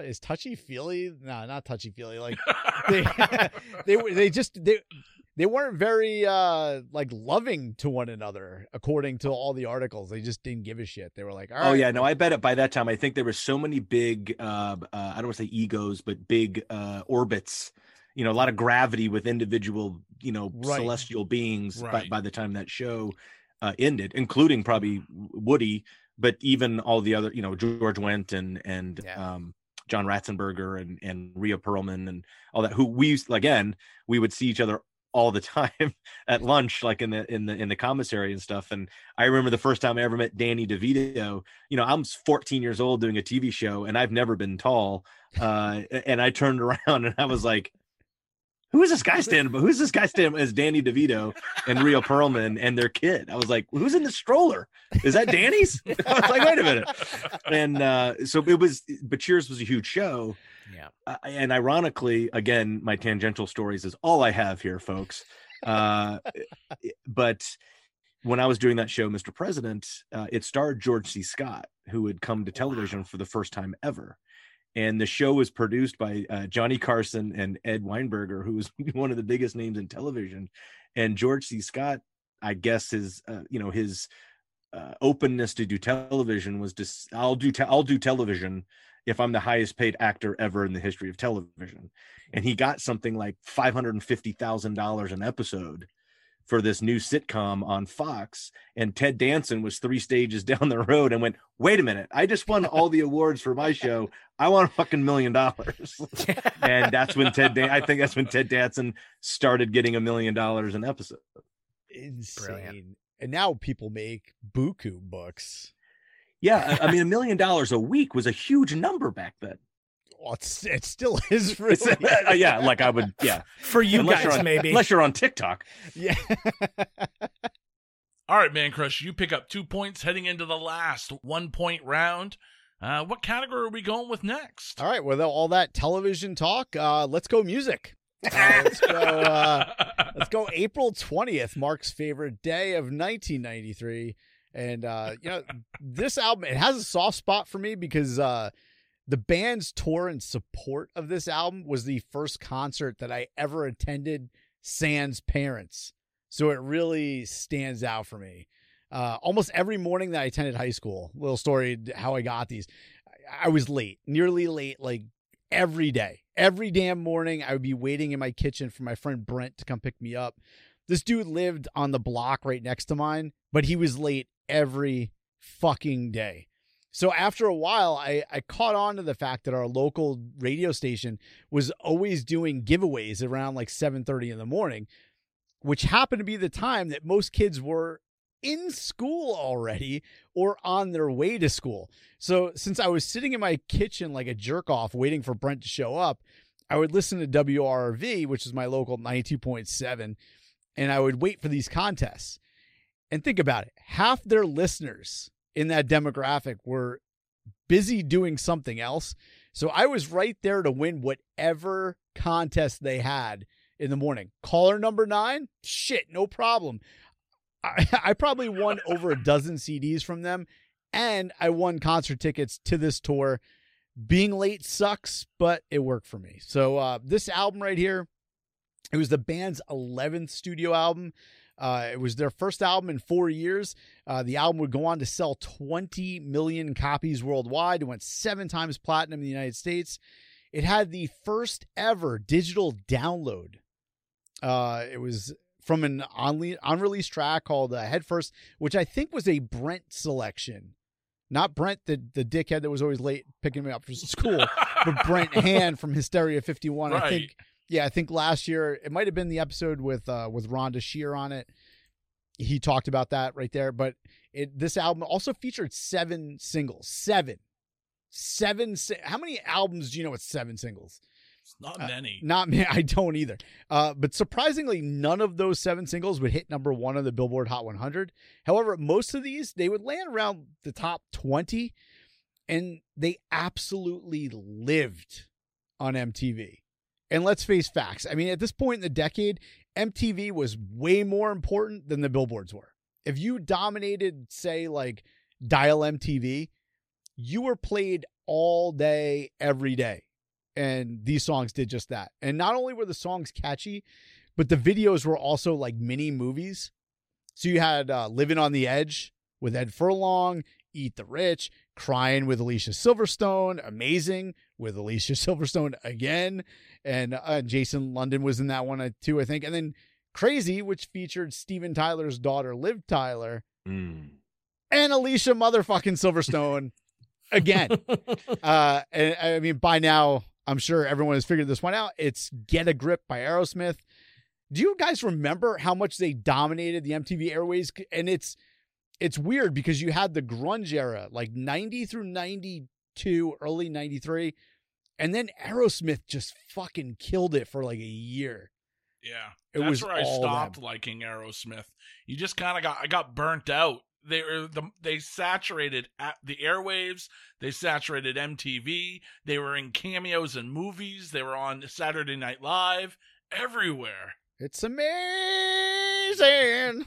is touchy-feely? No, not touchy-feely. Like they weren't very loving to one another, according to all the articles. They just didn't give a shit. They were like, all right. Oh yeah, no, I bet it by that time. I think there were so many big, I don't want to say egos, but big orbits. You know, a lot of gravity with individual, right, celestial beings. Right. By the time that show ended, including probably Woody, but even all the other, George Wendt and John Ratzenberger and Rhea Perlman and all that, who we would see each other all the time at lunch, like in the commissary and stuff. And I remember the first time I ever met Danny DeVito, I'm 14 years old doing a TV show and I've never been tall. And I turned around and I was like, who's this guy standing as Danny DeVito and Rhea Perlman and their kid? I was like, who's in the stroller? Is that Danny's? I was like, wait a minute. And so Cheers was a huge show. Yeah. And ironically, again, my tangential stories is all I have here, folks. But when I was doing that show, Mr. President, it starred George C. Scott, who had come to television for the first time ever. And the show was produced by Johnny Carson and Ed Weinberger, who was one of the biggest names in television. And George C. Scott, I guess his openness to do television was just, I'll do television if I'm the highest paid actor ever in the history of television. And he got something like $550,000 an episode for this new sitcom on Fox, and Ted Danson was 3 stages down the road and went, wait a minute, I just won all the awards for my show. I want a fucking $1 million. And that's when Ted Danson started getting $1 million an episode. Insane. Brilliant. And now people make buku books. Yeah. I mean, $1 million a week was a huge number back then. Well, it still is for yeah, like I would, yeah, for you unless guys on, maybe unless you're on TikTok. Yeah. All right, Mancrush, you pick up 2 points heading into the last 1 point round. What category are we going with next? All right, with all that television talk, let's go music. Let's go April 20th, Mark's favorite day of 1993, and this album, it has a soft spot for me because the band's tour in support of this album was the first concert that I ever attended sans parents. So it really stands out for me. Almost every morning that I attended high school, little story how I got these, I was late, nearly late, like every day. Every damn morning I would be waiting in my kitchen for my friend Brent to come pick me up. This dude lived on the block right next to mine, but he was late every fucking day. So after a while, I caught on to the fact that our local radio station was always doing giveaways around like 7:30 in the morning, which happened to be the time that most kids were in school already or on their way to school. So since I was sitting in my kitchen like a jerk off waiting for Brent to show up, I would listen to WRRV, which is my local 92.7, and I would wait for these contests. And think about it, half their listeners in that demographic were busy doing something else. So I was right there to win whatever contest they had in the morning. Caller number 9, shit, no problem. I probably won over a dozen CDs from them, and I won concert tickets to this tour. Being late sucks, but it worked for me. So this album right here, it was the band's 11th studio album. It was their first album in 4 years. The album would go on to sell 20 million copies worldwide. It went 7 times platinum in the United States. It had the first ever digital download. It was from an unreleased track called Head First, which I think was a Brent selection. Not Brent, the dickhead that was always late picking me up from school, but Brent Hand from Hysteria 51. Right. I think Yeah, I think last year it might have been the episode with Rhonda Shear on it. He talked about that right there. But this album also featured 7 singles. 7. How many albums do you know with 7 singles? It's not many. Not many. I don't either. But surprisingly, none of those 7 singles would hit number 1 on the Billboard Hot 100. However, most of these, they would land around the top 20, and they absolutely lived on MTV. And let's face facts. I mean, at this point in the decade, MTV was way more important than the billboards were. If you dominated, say, like Dial MTV, you were played all day, every day. And these songs did just that. And not only were the songs catchy, but the videos were also like mini movies. So you had Living on the Edge with Ed Furlong, Eat the Rich, Crying with Alicia Silverstone, Amazing with Alicia Silverstone again. And Jason London was in that one too, I think. And then Crazy, which featured Steven Tyler's daughter, Liv Tyler, and Alicia motherfucking Silverstone again. And I mean, by now, I'm sure everyone has figured this one out. It's Get a Grip by Aerosmith. Do you guys remember how much they dominated the MTV airwaves? And it's weird because you had the grunge era, like 90 through 92, early 93. And then Aerosmith just fucking killed it for like a year. Yeah. That's where I stopped liking Aerosmith. You just kind of I got burnt out. They saturated the airwaves. They saturated MTV. They were in cameos in movies. They were on Saturday Night Live everywhere. It's amazing.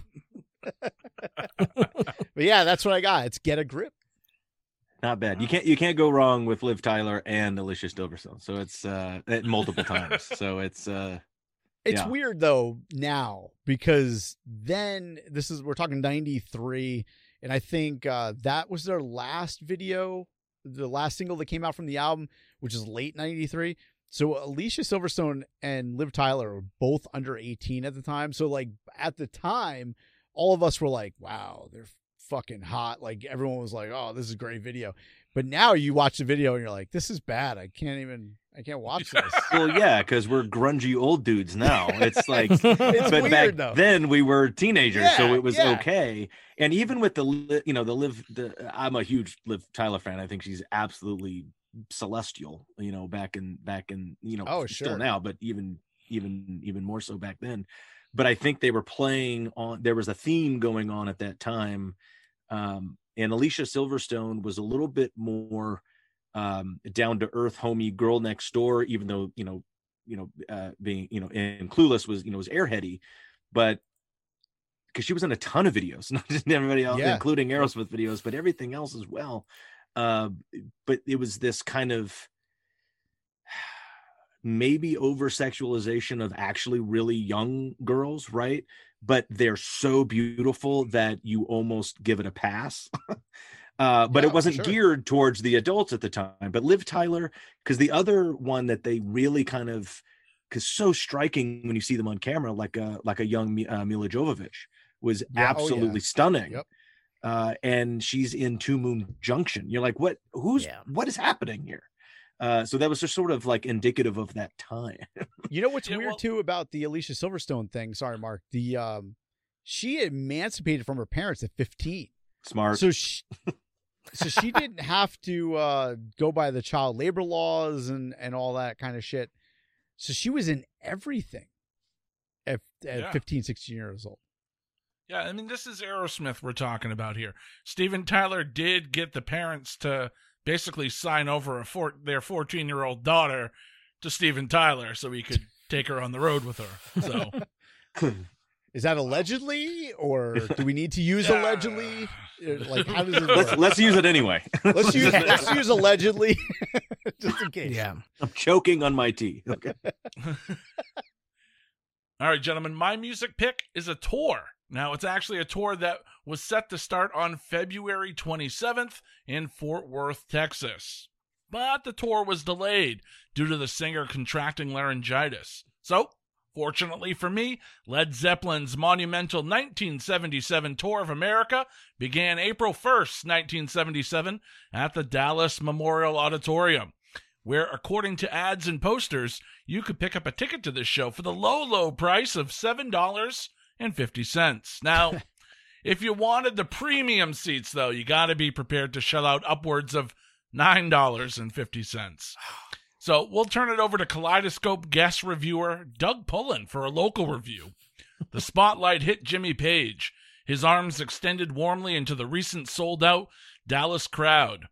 But yeah, that's what I got. It's Get a Grip. Not bad. You can't go wrong with Liv Tyler and Alicia Silverstone. So it's multiple times. So it's weird though now, because then we're talking 93, and I think that was their last video, the last single that came out from the album, which is late 93. So Alicia Silverstone and Liv Tyler were both under 18 at the time. So like at the time, all of us were like, wow, they're fucking hot. Like everyone was like, oh, this is a great video. But now you watch the video and you're like, this is bad. I can't watch this. Well, yeah, because we're grungy old dudes now. It's like, but back then we were teenagers, so it was okay. And even with I'm a huge Liv Tyler fan. I think she's absolutely celestial. You know, back in oh, sure. Still now, but even more so back then. But I think they were playing on. There was a theme going on at that time, and Alicia Silverstone was a little bit more down to earth, homie, girl next door. Even though and Clueless was airheady, but because she was in a ton of videos, not just everybody else, including Aerosmith videos, but everything else as well. But it was this kind of maybe over sexualization of actually really young girls, right? But they're so beautiful that you almost give it a pass. It wasn't geared towards the adults at the time. But Liv Tyler, because the other one that they really kind of, because so striking when you see them on camera, like a young Mila Jovovich was absolutely stunning. Yep. And she's in Two Moon Junction. You're like, what is happening here? So that was just sort of like indicative of that time. You know what's weird too about the Alicia Silverstone thing? Sorry, Mark. She emancipated from her parents at 15. Smart. So she didn't have to go by the child labor laws and all that kind of shit. So she was in everything at 15, 16 years old. Yeah, I mean, this is Aerosmith we're talking about here. Steven Tyler did get the parents to basically sign over their 14-year-old daughter to Steven Tyler so he could take her on the road with her. So, is that allegedly, or do we need to use allegedly? Like, how does it work? Let's use it anyway. Let's use allegedly, just in case. Yeah, I'm choking on my tea. Okay. All right, gentlemen. My music pick is a tour. Now, it's actually a tour that was set to start on February 27th in Fort Worth, Texas. But the tour was delayed due to the singer contracting laryngitis. So, fortunately for me, Led Zeppelin's monumental 1977 tour of America began April 1st, 1977 at the Dallas Memorial Auditorium. where, according to ads and posters, you could pick up a ticket to this show for the low, low price of $7.50. Now, if you wanted the premium seats, though, you got to be prepared to shell out upwards of $9.50. So we'll turn it over to Kaleidoscope guest reviewer Doug Pullen for a local review. The spotlight hit Jimmy Page, his arms extended warmly into the recent sold-out Dallas crowd,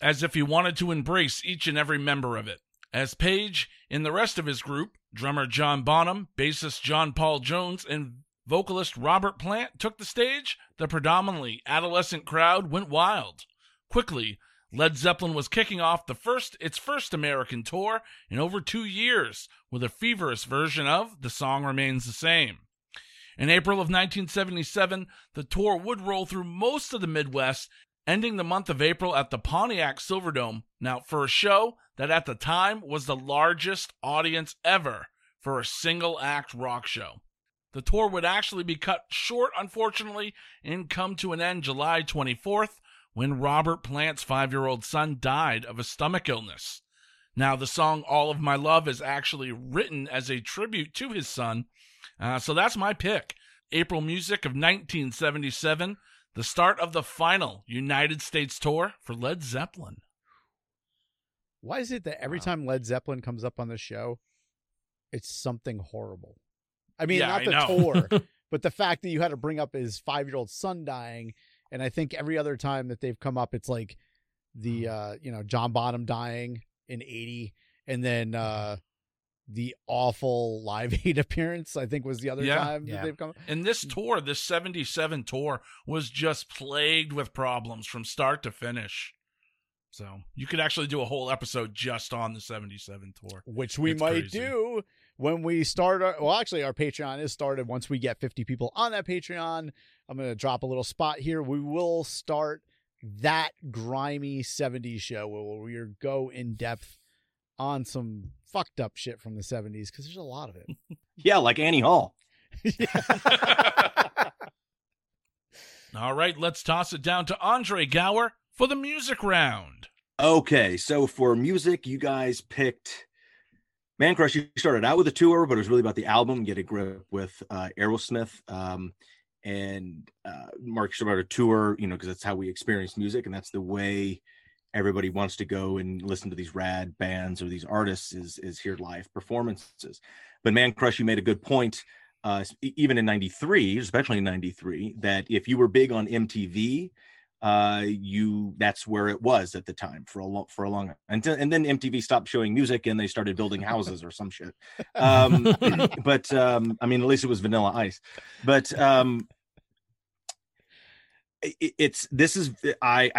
as if he wanted to embrace each and every member of it. As Page and the rest of his group, drummer John Bonham, bassist John Paul Jones, and vocalist Robert Plant, took the stage, the predominantly adolescent crowd went wild. Quickly, Led Zeppelin was kicking off its first American tour in over 2 years with a feverish version of The Song Remains the Same. In April of 1977, the tour would roll through most of the Midwest, ending the month of April at the Pontiac Silverdome, now for a show that at the time was the largest audience ever for a single-act rock show. The tour would actually be cut short, unfortunately, and come to an end July 24th, when Robert Plant's 5-year-old son died of a stomach illness. Now, the song All of My Love is actually written as a tribute to his son, so that's my pick. April music of 1977, the start of the final United States tour for Led Zeppelin. Why is it that every time Led Zeppelin comes up on the show, it's something horrible? I mean, tour, but the fact that you had to bring up his 5-year-old son dying, and I think every other time that they've come up, it's like the, John Bonham dying in 80, and then the awful Live Aid appearance, I think, was the other time that they've come. And this tour, this 77 tour, was just plagued with problems from start to finish. So you could actually do a whole episode just on the 77 tour. Which we might do when we start our Patreon is started. Once we get 50 people on that Patreon, I'm going to drop a little spot here. We will start that grimy 70s show where we'll go in depth on some fucked up shit from the 70s, because there's a lot of it. Yeah, like Annie Hall. All right, let's toss it down to Andre Gower for the music round. Okay, so for music, you guys picked Mancrush. You started out with a tour, but it was really about the album Get a Grip with Aerosmith. And Mark started a tour, because that's how we experience music, and that's the way everybody wants to go and listen to these rad bands or these artists is hear live performances. But Mancrush, you made a good point, even in 93, especially in 93, that if you were big on MTV, that's where it was at the time for a long and then MTV stopped showing music and they started building houses or some shit. At least it was Vanilla Ice. But I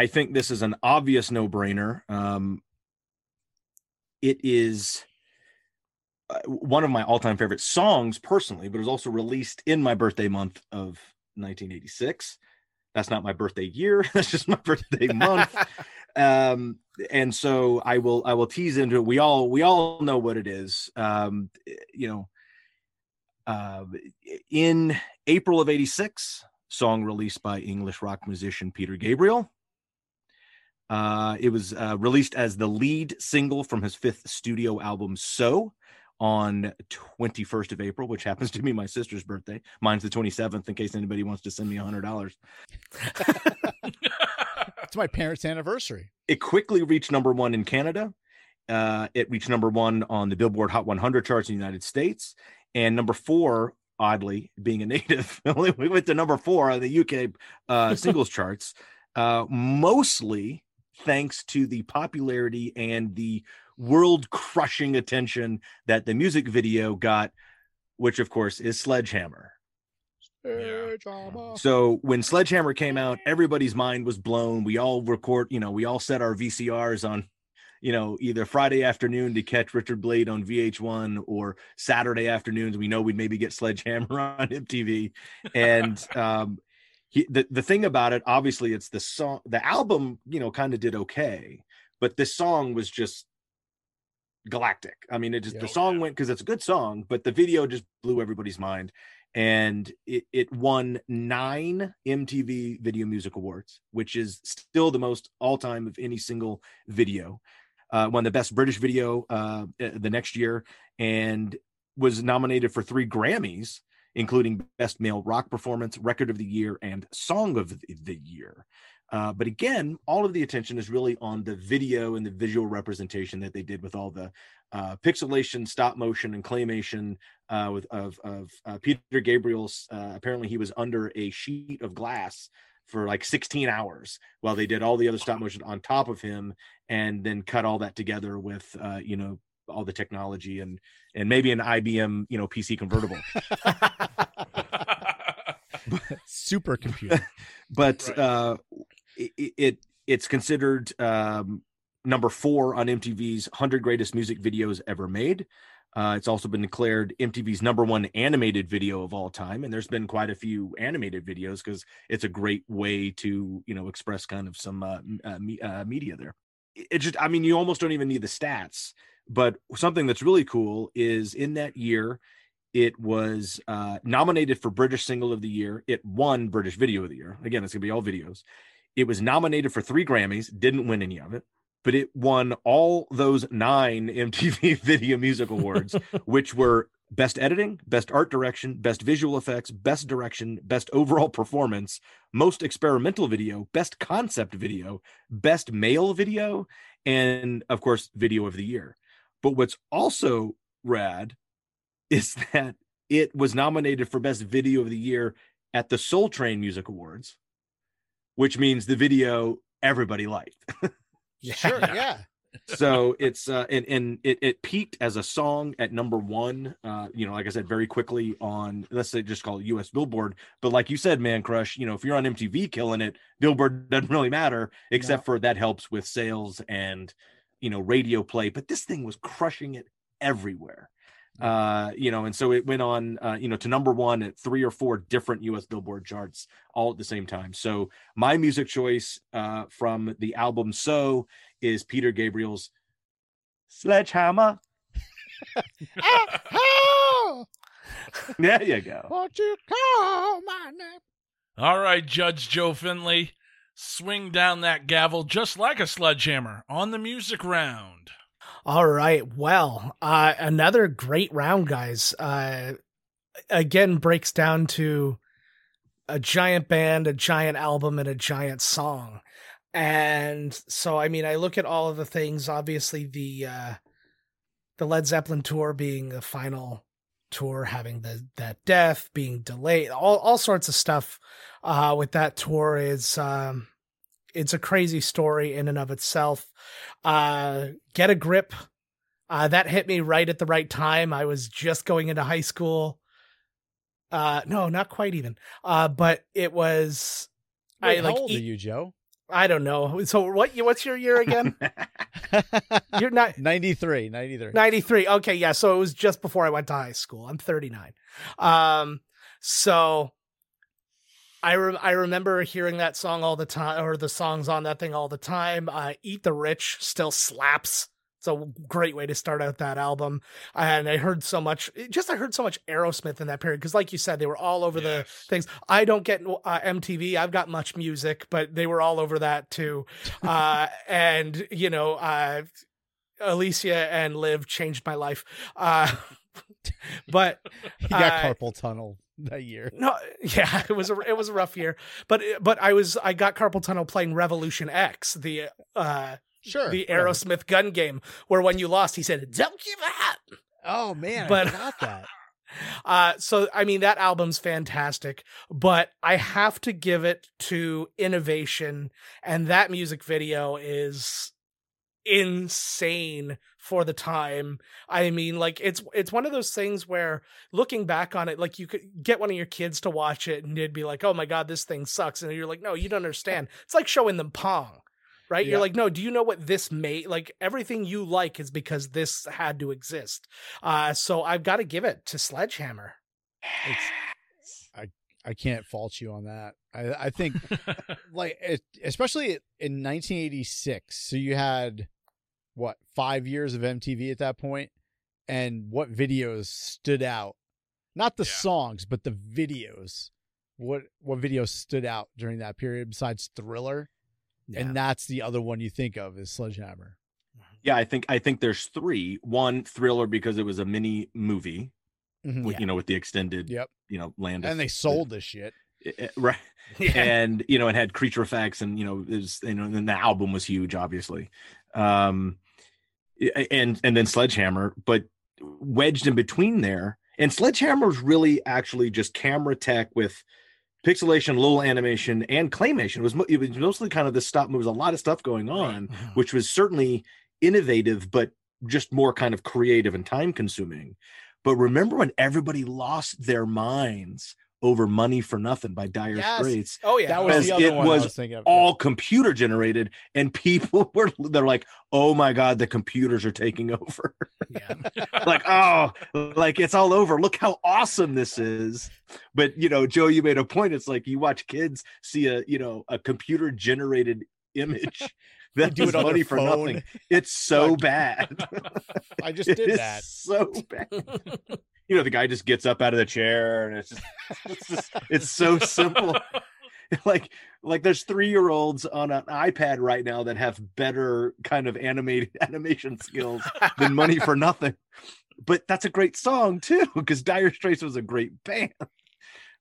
think this is an obvious no-brainer. It is one of my all-time favorite songs personally, but it was also released in my birthday month of 1986. That's not my birthday year. That's just my birthday month. And so I will tease into it. We all know what it is. In April of 86, song released by English rock musician Peter Gabriel. It was released as the lead single from his 5th studio album, So, on 21st of April, which happens to be my sister's birthday. Mine's the 27th, in case anybody wants to send me $100. It's my parents' anniversary. It quickly reached number 1 in Canada. It reached number 1 on the Billboard Hot 100 charts in the United States, and number 4, oddly, being a native, we went to number 4 on the UK singles charts, mostly thanks to the popularity and the world-crushing attention that the music video got, which, of course, is Sledgehammer. Yeah. So when Sledgehammer came out, everybody's mind was blown. We all we all set our VCRs on, either Friday afternoon to catch Richard Blade on VH1 or Saturday afternoons. We know we'd maybe get Sledgehammer on MTV. And the thing about it, obviously, it's the song. The album, kind of did okay, but this song was just galactic. The song went, because it's a good song, but the video just blew everybody's mind, and it won 9 MTV Video Music Awards, which is still the most all-time of any single video. won the Best British Video the next year, and was nominated for 3 Grammys, including Best Male Rock Performance, Record of the Year, and Song of the Year. But again, all of the attention is really on the video and the visual representation that they did with all the pixelation, stop motion, and claymation of Peter Gabriel's. Apparently, he was under a sheet of glass for like 16 hours while they did all the other stop motion on top of him, and then cut all that together with, all the technology and maybe an IBM, PC Convertible. Supercomputer. But right. It's considered number 4 on MTV's 100 Greatest Music Videos Ever Made. It's also been declared MTV's number 1 animated video of all time. And there's been quite a few animated videos because it's a great way to, express kind of some media there. It just, you almost don't even need the stats. But something that's really cool is in that year, it was nominated for British Single of the Year. It won British Video of the Year. Again, it's going to be all videos. It was nominated for 3 Grammys, didn't win any of it, but it won all those 9 MTV Video Music Awards, which were Best Editing, Best Art Direction, Best Visual Effects, Best Direction, Best Overall Performance, Most Experimental Video, Best Concept Video, Best Male Video, and, of course, Video of the Year. But what's also rad is that it was nominated for Best Video of the Year at the Soul Train Music Awards, which means the video everybody liked. Yeah. Sure, yeah. So it's it peaked as a song at number 1, like I said, very quickly on, let's say, just call it US Billboard. But like you said, Mancrush, if you're on MTV killing it, Billboard doesn't really matter, except for that helps with sales and, radio play. But this thing was crushing it everywhere. And so it went on, to number 1 at 3 or 4 different U.S. Billboard charts all at the same time. So my music choice from the album So is Peter Gabriel's Sledgehammer. There you go. Won't you call my name? All right, Judge Joe Finlay, swing down that gavel just like a sledgehammer on the music round. All right. Well, another great round, guys. Again, breaks down to a giant band, a giant album, and a giant song. And so, I look at all of the things, obviously the Led Zeppelin tour being the final tour, having that death, being delayed, all sorts of stuff with that tour is, it's a crazy story in and of itself. Get a Grip. That hit me right at the right time. I was just going into high school. No, not quite even. But it was... Wait, how old are you, Joe? I don't know. So what's your year again? You're not... 93. Okay, yeah. So it was just before I went to high school. I'm 39. So... I remember hearing that song all the time, or the songs on that thing all the time. Eat the Rich still slaps. It's a great way to start out that album. And I heard so much Aerosmith in that period. Cause like you said, they were all over the things. I don't get MTV. I've got Much Music, but they were all over that too. And Alicia and Liv changed my life. But he got carpal tunnel that year. No, yeah, it was a rough year, but I got carpal tunnel playing Revolution X, the the Aerosmith gun game, where when you lost, he said, "Don't give up." Oh man, I forgot that. So that album's fantastic, but I have to give it to innovation, and that music video is insane for the time. It's one of those things where looking back on it, like you could get one of your kids to watch it and they'd be like, "Oh my God, this thing sucks." And you're like, "No, you don't understand." It's like showing them Pong, right? Yeah. You're like, "No, do you know what this made? Like everything you like is because this had to exist." So I've got to give it to Sledgehammer. I can't fault you on that. I think especially in 1986. So you had, what, 5 years of MTV at that point, and what videos stood out? Not the songs, but the videos. What videos stood out during that period besides Thriller? Yeah. And that's the other one you think of is Sledgehammer. Yeah, I think there's three. One, Thriller, because it was a mini movie, mm-hmm, with, yeah, you know, with the extended, yep, you know, land. And they sold the shit. Right. Yeah. And, you know, it had creature effects and, you know, is, you know, and then the album was huge, obviously. And then Sledgehammer, but wedged in between there. And Sledgehammer was really actually just camera tech with pixelation, little animation, and claymation. It was mostly kind of the stop moves, a lot of stuff going on, which was certainly innovative, but just more kind of creative and time consuming. But remember when everybody lost their minds over Money for Nothing by Dire Straits? Oh yeah, that was the other one I was thinking of. All computer generated, and people they're like, "Oh my God, the computers are taking over!" Yeah. Like, oh, like it's all over. Look how awesome this is. But you know, Joe, you made a point. It's like you watch kids see a computer generated image. That do it on Money for Nothing. It's so bad. I just did that. It's so bad. You know, the guy just gets up out of the chair, and it's just it's so simple. Like there's 3-year-olds on an iPad right now that have better kind of animation skills than Money for Nothing. But that's a great song too, because Dire Straits was a great band.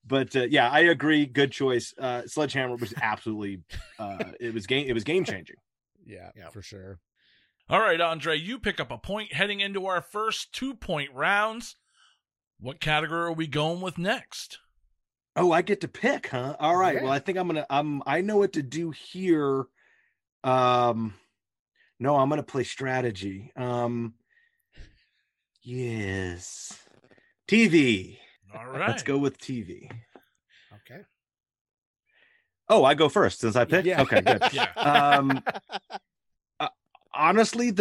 But yeah, I agree. Good choice. Sledgehammer was absolutely it was game changing. Yeah, for sure. All right, Andre, you pick up a point heading into our first 2-point rounds. What category are we going with next? Oh, I get to pick, huh? All right. Yeah. Well, I think I know what to do here. No, I'm gonna play strategy. Yes. TV. All right. Let's go with TV. Okay. Oh, I go first since I picked? Yeah. Okay, good. Yeah. Honestly,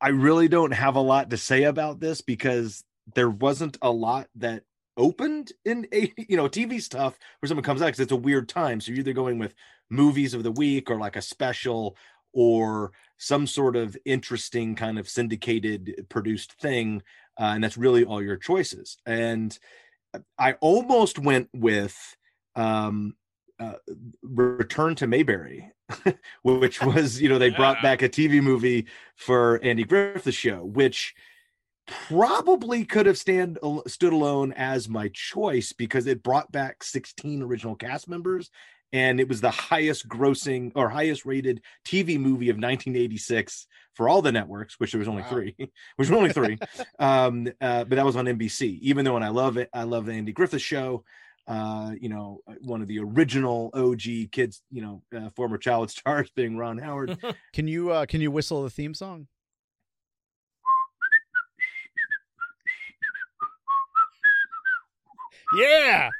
I really don't have a lot to say about this because there wasn't a lot that opened in TV stuff where something comes out because it's a weird time. So you're either going with movies of the week or like a special or some sort of interesting kind of syndicated produced thing. And that's really all your choices. And I almost went with Return to Mayberry, which was, they brought back a TV movie for Andy Griffith Show, which probably could have stood alone as my choice because it brought back 16 original cast members. And it was the highest grossing or highest rated TV movie of 1986 for all the networks, which there was only three. But that was on NBC, even though, and I love the Andy Griffith Show, one of the original OG kids, former child stars being Ron Howard. Can you whistle the theme song? Yeah.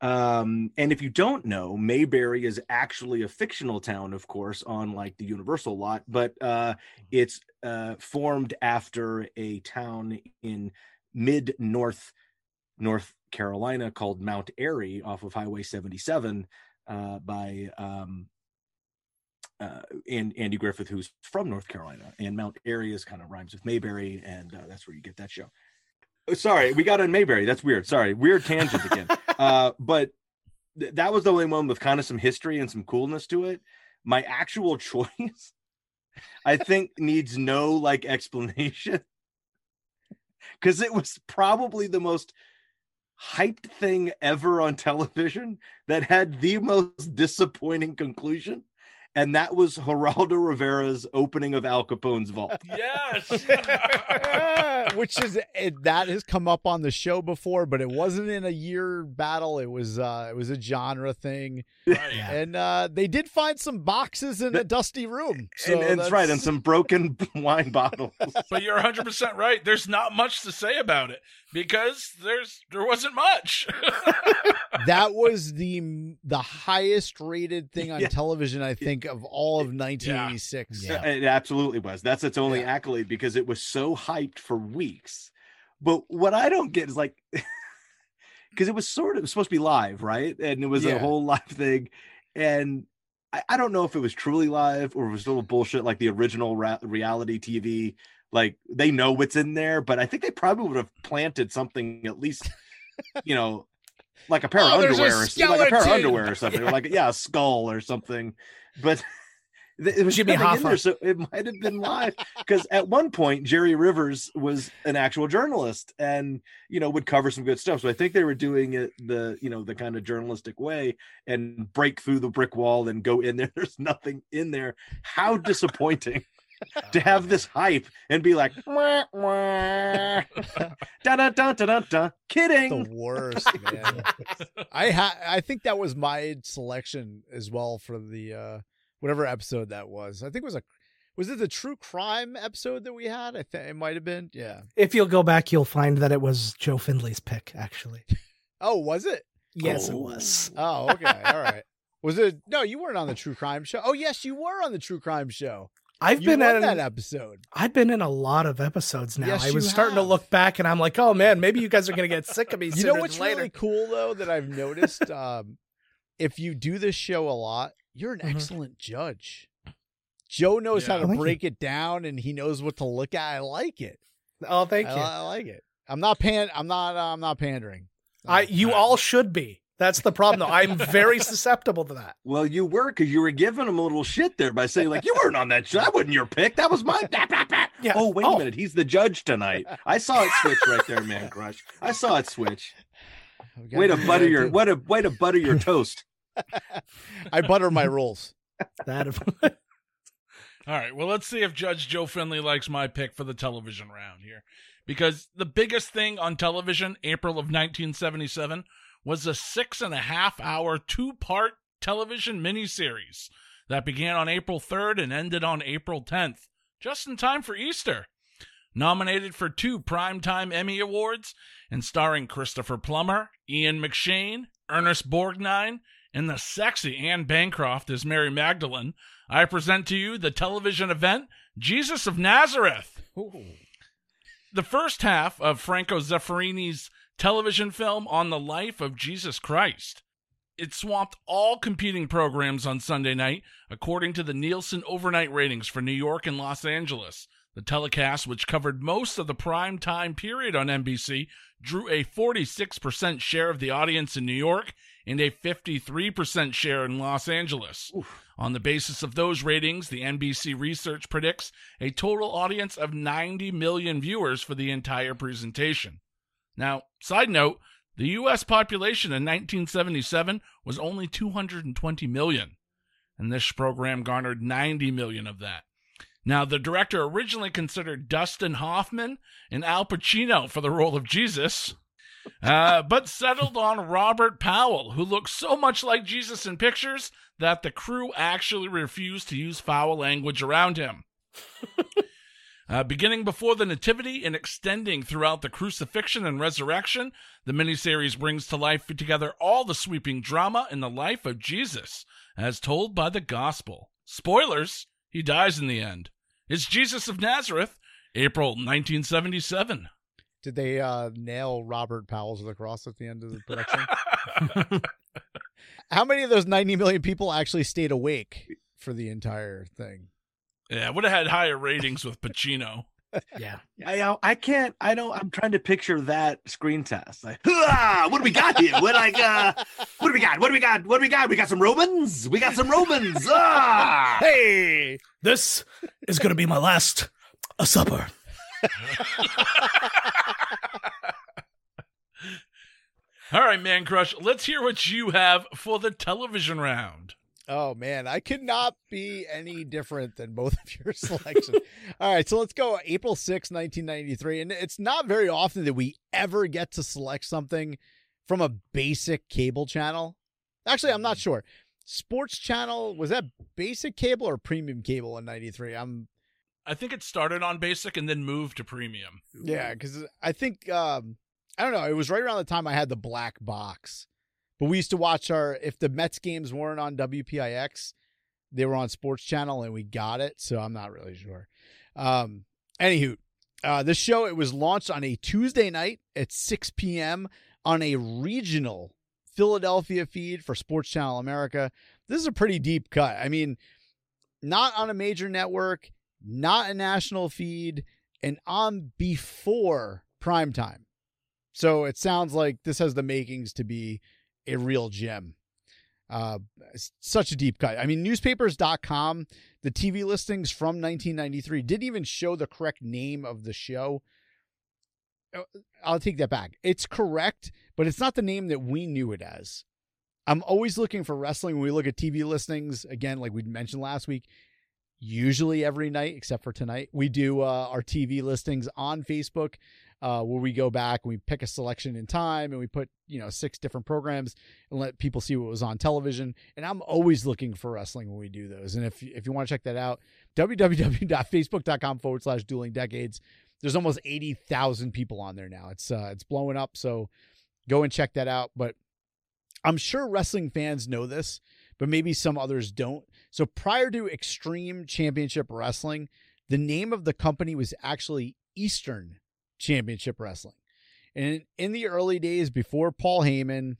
And if you don't know, Mayberry is actually a fictional town, of course, on like the Universal lot, but it's formed after a town in North Carolina called Mount Airy off of Highway 77 by and Andy Griffith, who's from North Carolina, and Mount Airy is kind of rhymes with Mayberry, and that's where you get that show. Sorry, we got on Mayberry. That's weird. Sorry, weird tangent again. But that was the only one with kind of some history and some coolness to it. My actual choice, I think, needs no explanation because it was probably the most hyped thing ever on television that had the most disappointing conclusion. And that was Geraldo Rivera's opening of Al Capone's vault. Yes. Which is, that has come up on the show before, but it wasn't in a year battle. It was a genre thing. Right, yeah. And they did find some boxes in a dusty room. So and that's right. And some broken wine bottles. But you're 100% right. There's not much to say about it because there wasn't much. That was the highest rated thing on television, I think, of all of 1986. Yeah. Yeah. It absolutely was. That's its only accolade because it was so hyped for weeks. But what I don't get is because it was sort of supposed to be live, right? And it was a whole live thing. And I don't know if it was truly live or it was a little bullshit like the original reality TV. Like they know what's in there, but I think they probably would have planted something at least, like a pair of underwear or something, a skull or something. But It was Jimmy Hoffa. In there, so it might have been live, because at one point Jerry Rivers was an actual journalist and, you know, would cover some good stuff. So I think they were doing it the, you know, the kind of journalistic way and break through the brick wall and go in there. There's nothing in there. How disappointing. To have this hype and be like, wah, wah. Da, da, da, da, da, da. Kidding. The worst, man. I think that was my selection as well for the whatever episode that was. I think it was was it the true crime episode that we had? I think it might have been. Yeah. If you'll go back, you'll find that it was Joe Findlay's pick, actually. Oh, was it? Yes, it was. Oh, okay. All right. Was it? No, you weren't on the true crime show. Oh, yes, you were on the true crime show. I've been in that episode. I've been in a lot of episodes now. Yes, I was starting to look back and I'm like, oh man, maybe you guys are going to get sick of me. You know what's really cool though, that I've noticed, if you do this show a lot, you're an excellent judge. Joe knows how to break it down and he knows what to look at. I like it. Oh, thank you. I like it. I'm not pandering. You all should be. That's the problem, though. I'm very susceptible to that. Well, you were, because you were giving him a little shit there by saying, like, you weren't on that show. That wasn't your pick. That was mine. Yeah. Oh, wait a minute. He's the judge tonight. I saw it switch right there, Mancrush. I saw it switch. Way to butter your toast. I butter my rolls. All right. Well, let's see if Judge Joe Finlay likes my pick for the television round here, because the biggest thing on television, April of 1977. Was a 6.5-hour, 2-part television miniseries that began on April 3rd and ended on April 10th, just in time for Easter. Nominated for 2 Primetime Emmy Awards and starring Christopher Plummer, Ian McShane, Ernest Borgnine, and the sexy Anne Bancroft as Mary Magdalene, I present to you the television event, Jesus of Nazareth. Ooh. The first half of Franco Zeffirini's television film on the life of Jesus Christ. It swamped all competing programs on Sunday night, according to the Nielsen overnight ratings for New York and Los Angeles. The telecast, which covered most of the prime time period on NBC, drew a 46% share of the audience in New York and a 53% share in Los Angeles. Oof. On the basis of those ratings, the NBC research predicts a total audience of 90 million viewers for the entire presentation. Now, side note, the U.S. population in 1977 was only 220 million, and this program garnered 90 million of that. Now, the director originally considered Dustin Hoffman and Al Pacino for the role of Jesus, but settled on Robert Powell, who looked so much like Jesus in pictures that the crew actually refused to use foul language around him. Beginning before the Nativity and extending throughout the crucifixion and resurrection, the miniseries brings to life together all the sweeping drama in the life of Jesus, as told by the gospel. Spoilers, he dies in the end. It's Jesus of Nazareth, April 1977. Did they nail Robert Powell to the cross at the end of the production? How many of those 90 million people actually stayed awake for the entire thing? Yeah, I would have had higher ratings with Pacino. Yeah. I'm trying to picture that screen test. Like, what do we got here? What do we got? What do we got? What do we got? We got some Romans. We got some Romans. Ah! Hey, this is going to be my last supper. All right, Mancrush, let's hear what you have for the television round. Oh, man, I could not be any different than both of your selections. All right, so let's go April 6, 1993. And it's not very often that we ever get to select something from a basic cable channel. Actually, I'm not sure. Sports channel, was that basic cable or premium cable in 93? I think it started on basic and then moved to premium. Yeah, because I think, I don't know, it was right around the time I had the black box. But we used to watch if the Mets games weren't on WPIX, they were on Sports Channel and we got it. So I'm not really sure. Anywho, this show, it was launched on a Tuesday night at 6 p.m. on a regional Philadelphia feed for Sports Channel America. This is a pretty deep cut. I mean, not on a major network, not a national feed, and on before primetime. So it sounds like this has the makings to be a real gem. Such a deep cut. I mean, newspapers.com, the TV listings from 1993 didn't even show the correct name of the show. I'll take that back. It's correct, but it's not the name that we knew it as. I'm always looking for wrestling when we look at TV listings. Again, like we mentioned last week, usually every night, except for tonight, we do our TV listings on Facebook, where we go back and we pick a selection in time and we put, you know, 6 different programs and let people see what was on television. And I'm always looking for wrestling when we do those. And if you want to check that out, www.facebook.com/duelingdecades. There's almost 80,000 people on there now. It's blowing up. So go and check that out. But I'm sure wrestling fans know this, but maybe some others don't. So prior to Extreme Championship Wrestling, the name of the company was actually Eastern Championship Wrestling. And in the early days, before Paul Heyman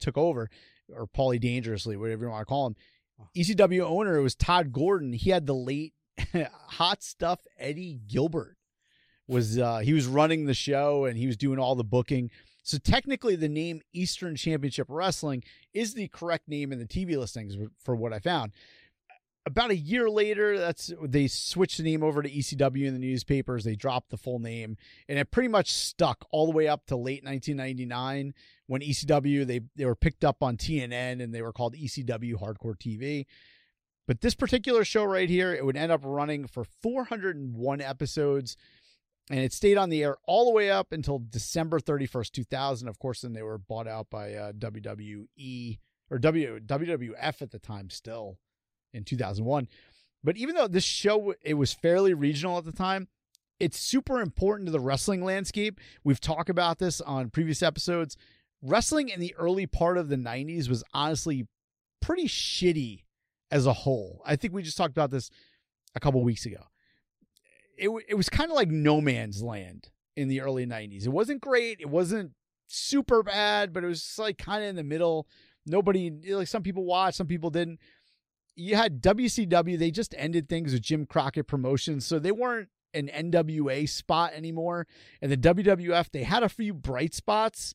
took over, or Paulie Dangerously, whatever you want to call him, ECW owner was Todd Gordon. He had the late Hot Stuff Eddie Gilbert. He was running the show and he was doing all the booking. So technically the name Eastern Championship Wrestling is the correct name in the TV listings for what I found. About a year later, they switched the name over to ECW in the newspapers. They dropped the full name, and it pretty much stuck all the way up to late 1999 when ECW, they were picked up on TNN and they were called ECW Hardcore TV. But this particular show right here, it would end up running for 401 episodes. And it stayed on the air all the way up until December 31st, 2000. Of course, then they were bought out by WWE or WWF at the time still in 2001. But even though this show, it was fairly regional at the time, it's super important to the wrestling landscape. We've talked about this on previous episodes. Wrestling in the early part of the 90s was honestly pretty shitty as a whole. I think we just talked about this a couple weeks ago. It was kind of like no man's land in the early 90s. It wasn't great. It wasn't super bad, but it was just like kind of in the middle. Nobody, like, some people watched, some people didn't. You had WCW. They just ended things with Jim Crockett Promotions. So they weren't an NWA spot anymore. And the WWF, they had a few bright spots,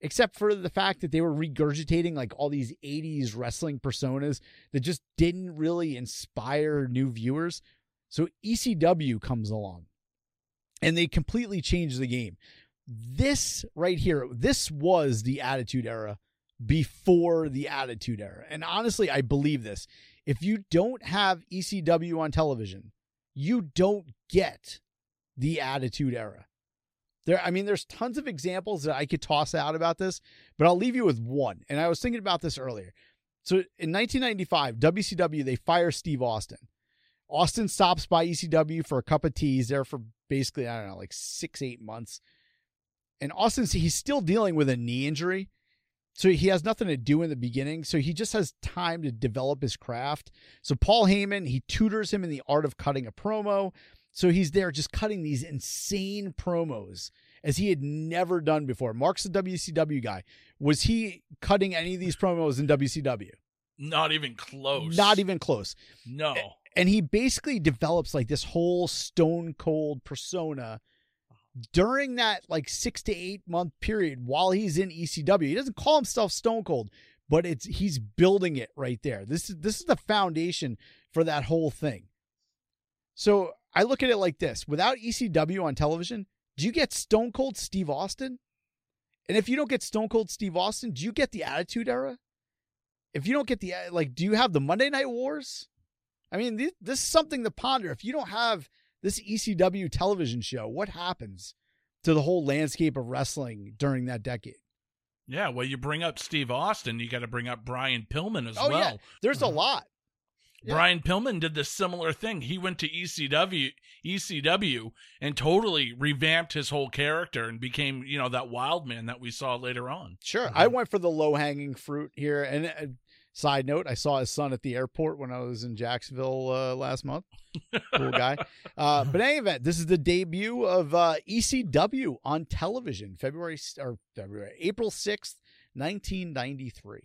except for the fact that they were regurgitating like all these 80s wrestling personas that just didn't really inspire new viewers. So ECW comes along and they completely changed the game. This right here, this was the Attitude Era before the Attitude Era. And honestly, I believe this. If you don't have ECW on television, you don't get the Attitude Era. There's tons of examples that I could toss out about this, but I'll leave you with one. And I was thinking about this earlier. So in 1995, WCW, they fire Steve Austin. Austin stops by ECW for a cup of tea. He's there for basically, 6-8 months. And Austin, he's still dealing with a knee injury. So he has nothing to do in the beginning. So he just has time to develop his craft. So Paul Heyman, he tutors him in the art of cutting a promo. So he's there just cutting these insane promos as he had never done before. Mark's the WCW guy. Was he cutting any of these promos in WCW? Not even close. No. And he basically develops like this whole stone cold persona during that like 6 to 8 month period while he's in ECW. He doesn't call himself Stone Cold, but he's building it right there. This is the foundation for that whole thing. So I look at it like this: without ECW on television, do you get Stone Cold Steve Austin? And if you don't get Stone Cold Steve Austin, do you get the Attitude Era? If you don't get do you have the Monday Night Wars? I mean, this is something to ponder. If you don't have this ECW television show, what happens to the whole landscape of wrestling during that decade? Yeah, well, you bring up Steve Austin, you got to bring up Brian Pillman as well. Yeah. There's a lot. Yeah. Brian Pillman did this similar thing. He went to ECW and totally revamped his whole character and became, that wild man that we saw later on. Sure. Mm-hmm. I went for the low-hanging fruit here, and side note, I saw his son at the airport when I was in Jacksonville last month. Cool guy. But in any event, this is the debut of ECW on television, April 6th, 1993.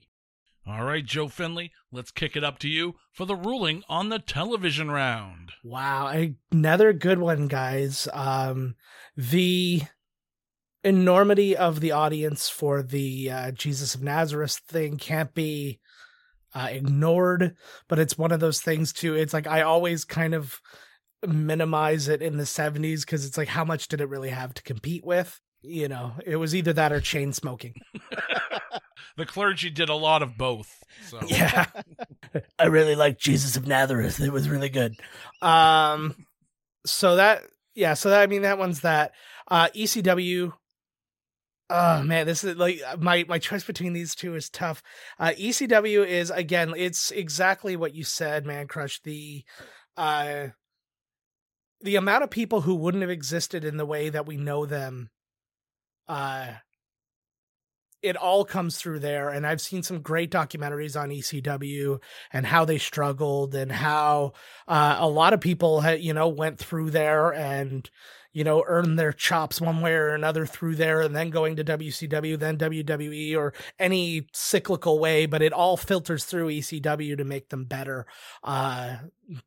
All right, Joe Finlay, let's kick it up to you for the ruling on the television round. Wow, another good one, guys. The enormity of the audience for the Jesus of Nazareth thing can't be ignored, but it's one of those things too. It's like I always kind of minimize it in the 70s because it's like, how much did it really have to compete with? You know, it was either that or chain smoking. The clergy did a lot of both. So. Yeah. I really liked Jesus of Nazareth. It was really good. So that, I mean, that one's that. ECW. Oh man, this is like my choice between these two is tough. ECW is, again, it's exactly what you said, Mancrush. The amount of people who wouldn't have existed in the way that we know them, it all comes through there. And I've seen some great documentaries on ECW and how they struggled and how a lot of people, went through there and, earned their chops one way or another through there and then going to WCW, then WWE or any cyclical way. But it all filters through ECW to make them better.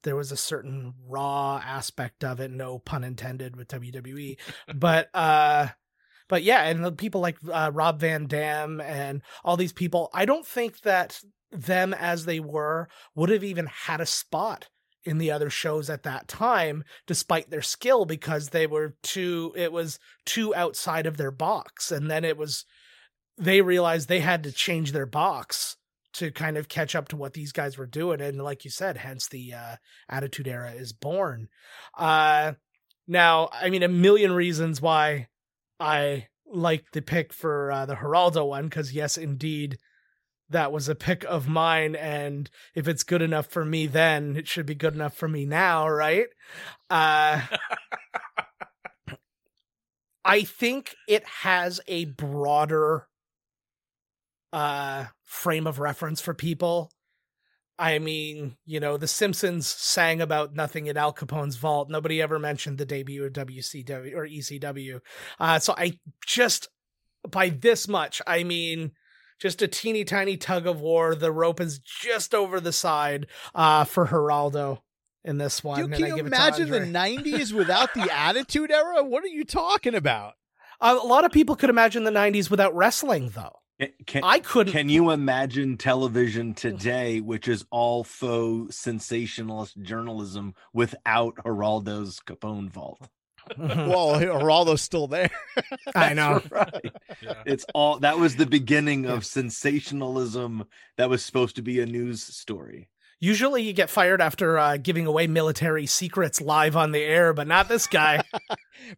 There was a certain raw aspect of it. No pun intended with WWE, But yeah, and the people like Rob Van Dam and all these people, I don't think that them as they were would have even had a spot in the other shows at that time, despite their skill, because they were too outside of their box. And then they realized they had to change their box to kind of catch up to what these guys were doing. And like you said, hence the Attitude Era is born. Now, I mean, a million reasons why I like the pick for the Geraldo one, because yes, indeed, that was a pick of mine. And if it's good enough for me then, it should be good enough for me now, right? I think it has a broader frame of reference for people. I mean, the Simpsons sang about nothing at Al Capone's vault. Nobody ever mentioned the debut of WCW or ECW. So I just, by this much, I mean, just a teeny tiny tug of war. The rope is just over the side for Geraldo in this one. Dude, can you imagine the 90s without the Attitude Era? What are you talking about? A lot of people could imagine the 90s without wrestling, though. I couldn't. Can you imagine television today, which is all faux sensationalist journalism, without Geraldo's Capone vault? Well, Geraldo's still there. I know. Right. Yeah. It's all that was the beginning of sensationalism that was supposed to be a news story. Usually you get fired after giving away military secrets live on the air, but not this guy.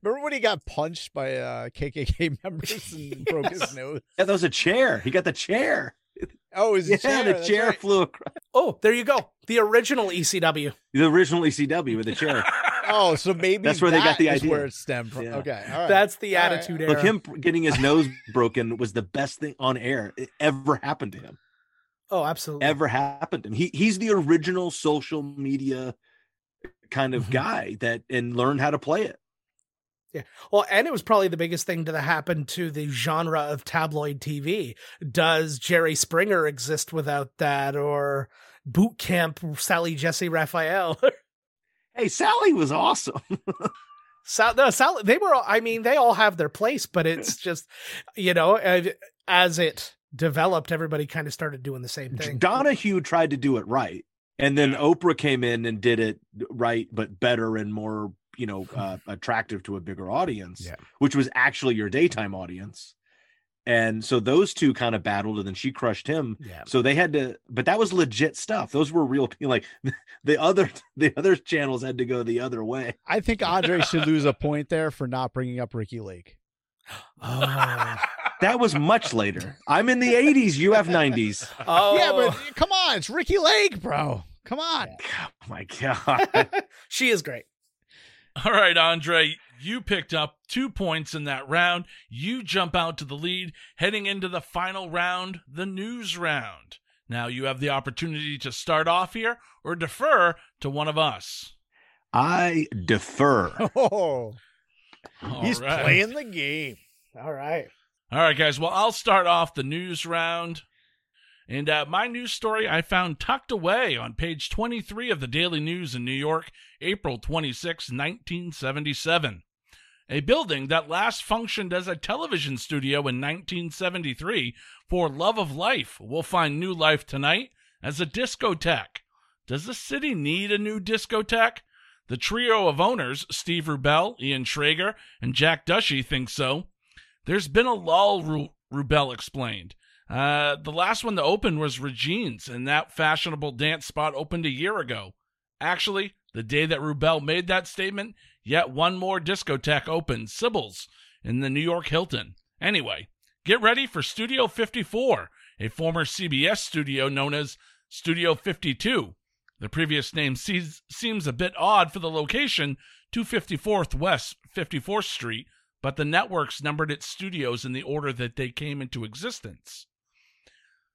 Remember when he got punched by KKK members and broke his nose? Yeah, that was a chair. He got the chair. Oh, it was a chair. The chair flew across. Oh, there you go. The original ECW. The original ECW with the chair. Oh, so maybe that's where they got the idea. Where it stemmed from. Yeah. Okay, all right. That's the Attitude Era. Look, him getting his nose broken was the best thing on air it ever happened to him. Oh, absolutely. Ever happened to him. He's the original social media kind of guy and learned how to play it. Yeah. Well, and it was probably the biggest thing to happen to the genre of tabloid TV. Does Jerry Springer exist without that, or Boot Camp, Sally Jesse Raphael? Hey, Sally was awesome. Sally, they were, I mean, they all have their place, but it's just, as it developed, everybody kind of started doing the same thing. Donahue tried to do it right, and then Oprah came in and did it right, but better and more attractive to a bigger audience, which was actually your daytime audience. And so those two kind of battled, and then she crushed him. Yeah. So they had to, but that was legit stuff. Those were real, the other channels had to go the other way. I think Andre should lose a point there for not bringing up Ricky Lake. Oh, that was much later. I'm in the 80s. You have 90s. Oh, yeah, but come on, it's Ricky Lake, bro. Come on. Yeah. Oh my God, she is great. All right, Andre, you picked up 2 points in that round. You jump out to the lead, heading into the final round, the news round. Now you have the opportunity to start off here or defer to one of us. I defer. Oh. He's right. Playing the game. All right. All right, guys. Well, I'll start off the news round. And my news story I found tucked away on page 23 of the Daily News in New York, April 26, 1977. a building that last functioned as a television studio in 1973 for Love of Life will find new life tonight as a discotheque. Does the city need a new discotheque? The trio of owners, Steve Rubell, Ian Traeger, and Jack Dushy, think so. There's been a lull, Rubell explained. The last one to open was Regine's, and that fashionable dance spot opened a year ago. Actually, the day that Rubell made that statement, yet one more discotheque opened, Sybil's, in the New York Hilton. Anyway, get ready for Studio 54, a former CBS studio known as Studio 52. The previous name seems a bit odd for the location, 254th West 54th Street, but the networks numbered its studios in the order that they came into existence.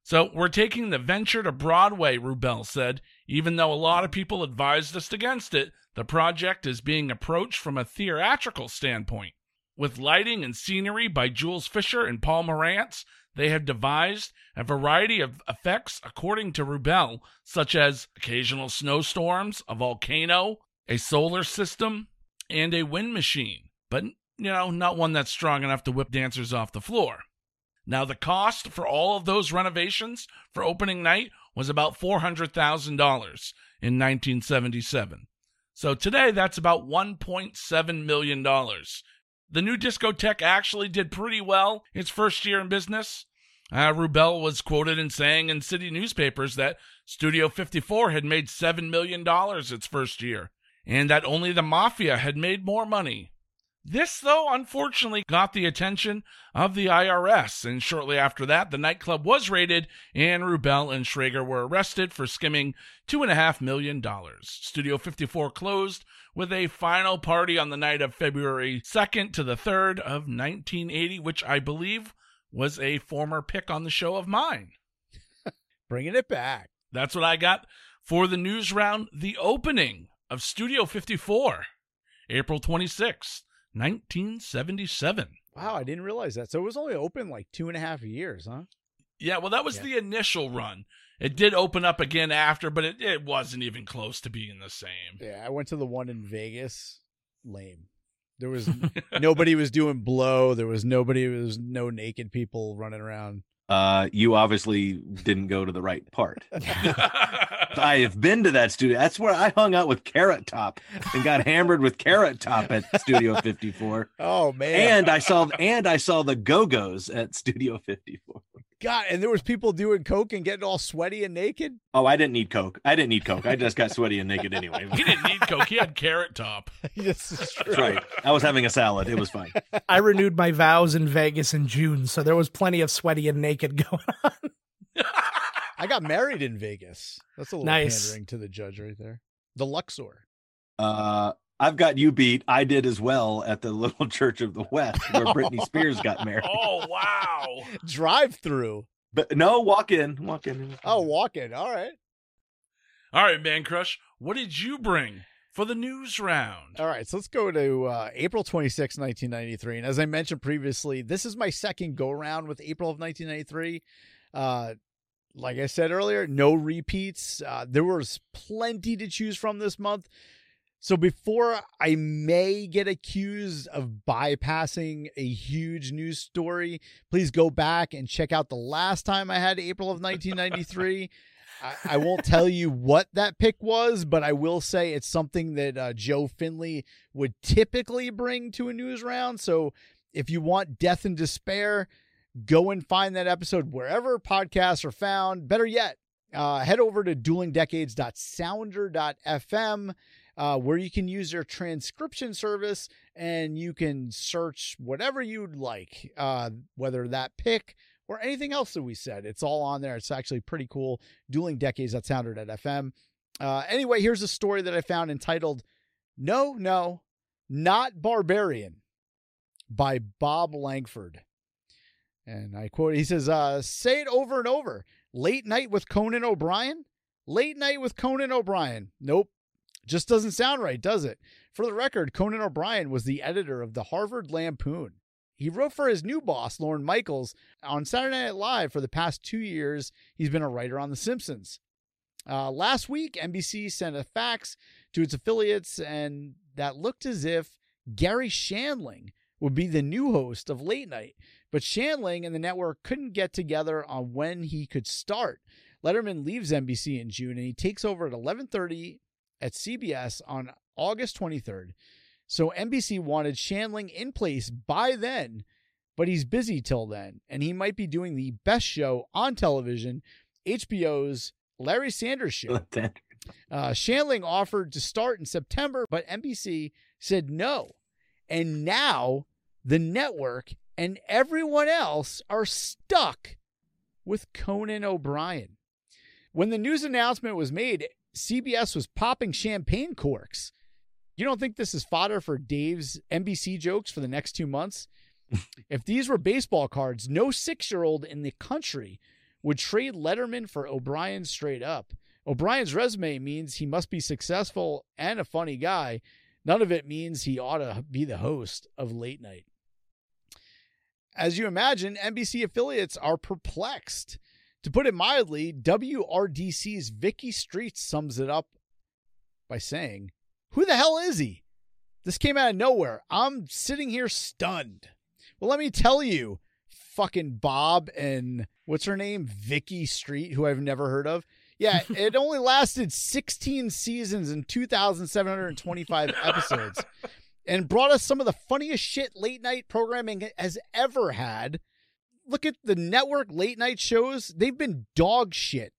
So we're taking the venture to Broadway, Rubell said. Even though a lot of people advised us against it, the project is being approached from a theatrical standpoint. With lighting and scenery by Jules Fisher and Paul Morantz, they have devised a variety of effects according to Rubell, such as occasional snowstorms, a volcano, a solar system, and a wind machine. But, not one that's strong enough to whip dancers off the floor. Now, the cost for all of those renovations for opening night was about $400,000 in 1977. So today, that's about $1.7 million. The new discotheque actually did pretty well its first year in business. Rubell was quoted in saying in city newspapers that Studio 54 had made $7 million its first year, and that only the Mafia had made more money. This, though, unfortunately got the attention of the IRS, and shortly after that, the nightclub was raided, and Rubell and Schrager were arrested for skimming $2.5 million. Studio 54 closed with a final party on the night of February 2nd to the 3rd of 1980, which I believe was a former pick on the show of mine. Bringing it back. That's what I got for the news round, the opening of Studio 54, April 26th. 1977. Wow, I didn't realize that. So it was only open like 2.5 years, huh? Yeah, well, that was the initial run. It did open up again after, but it wasn't even close to being the same. Yeah, I went to the one in Vegas. Lame. There was nobody was doing blow. There was no naked people running around. You obviously didn't go to the right part. I have been to that studio. That's where I hung out with Carrot Top and got hammered with Carrot Top at Studio 54. Oh man! And I saw the Go-Go's at Studio 54. God, and there was people doing coke and getting all sweaty and naked. Oh, I didn't need coke. I just got sweaty and naked anyway. He didn't need coke. He had Carrot Top. Yes, it's true. That's right. I was having a salad. It was fine. I renewed my vows in Vegas in June, so there was plenty of sweaty and naked going on. I got married in Vegas. That's a little nice. Pandering to the judge right there. The Luxor. I've got you beat. I did as well at the Little Church of the West where Britney Spears got married. Oh, wow. Drive through. But no, walk in. Oh, walk in. All right. All right, Mancrush. What did you bring for the news round? All right. So let's go to April 26, 1993. And as I mentioned previously, this is my second go round with April of 1993. Like I said earlier, no repeats. There was plenty to choose from this month. So before I may get accused of bypassing a huge news story, please go back and check out the last time I had April of 1993. I won't tell you what that pick was, but I will say it's something that Joe Finlay would typically bring to a news round. So if you want Death and Despair, go and find that episode wherever podcasts are found. Better yet, head over to duelingdecades.sounder.fm. Where you can use their transcription service and you can search whatever you'd like, whether that pick or anything else that we said. It's all on there. It's actually pretty cool. DuelingDecades.sounder.fm. Anyway, here's a story that I found entitled No, Not Barbarian by Bob Langford. And I quote, he says, say it over and over. Late night with Conan O'Brien. Nope. Just doesn't sound right, does it? For the record, Conan O'Brien was the editor of the Harvard Lampoon. He wrote for his new boss, Lorne Michaels, on Saturday Night Live for the past 2 years. He's been a writer on The Simpsons. Last week, NBC sent a fax to its affiliates, and that looked as if Gary Shandling would be the new host of Late Night, but Shandling and the network couldn't get together on when he could start. Letterman leaves NBC in June, and he takes over at 11:30 at CBS on August 23rd. So NBC wanted Shandling in place by then, but he's busy till then, and he might be doing the best show on television, HBO's Larry Sanders Show. Shandling offered to start in September, but NBC said no. And now the network and everyone else are stuck with Conan O'Brien. When the news announcement was made, CBS was popping champagne corks. You don't think this is fodder for Dave's NBC jokes for the next 2 months? If these were baseball cards, no 6-year-old in the country would trade Letterman for O'Brien straight up. O'Brien's resume means he must be successful and a funny guy. None of it means he ought to be the host of Late Night. As you imagine, NBC affiliates are perplexed. To put it mildly, WRDC's Vicky Streets sums it up by saying, "Who the hell is he? This came out of nowhere. I'm sitting here stunned." Well, let me tell you, fucking Bob and what's her name? Vicky Street, who I've never heard of. Yeah, it only lasted 16 seasons and 2,725 episodes and brought us some of the funniest shit late night programming has ever had. Look at the network late night shows. They've been dog shit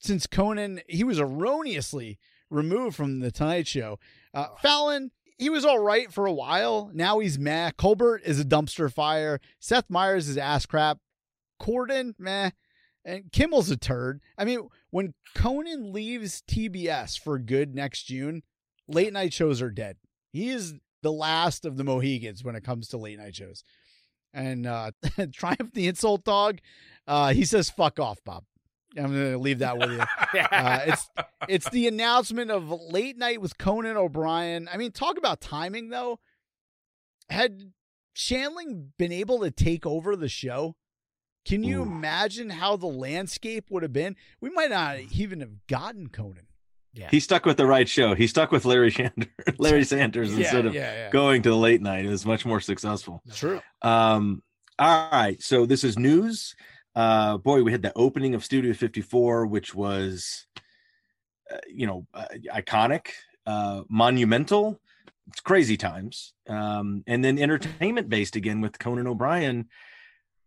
since Conan. He was erroneously removed from The Tonight Show. Fallon, he was all right for a while. Now he's meh. Colbert is a dumpster fire. Seth Meyers is ass crap. Corden, meh. And Kimmel's a turd. I mean, when Conan leaves TBS for good next June, late night shows are dead. He is the last of the Mohegans when it comes to late night shows. And Triumph the Insult Dog, he says, "Fuck off, Bob." I'm going to leave that with you. It's the announcement of Late Night with Conan O'Brien. I mean, talk about timing, though. Had Shandling been able to take over the show, can you imagine how the landscape would have been? We might not even have gotten Conan. Yeah. He stuck with the right show. He stuck with Larry Sanders instead of going to the late night. It was much more successful. True. All right. So this is news. Boy, we had the opening of Studio 54, which was, iconic, monumental. It's crazy times. And then entertainment based again with Conan O'Brien.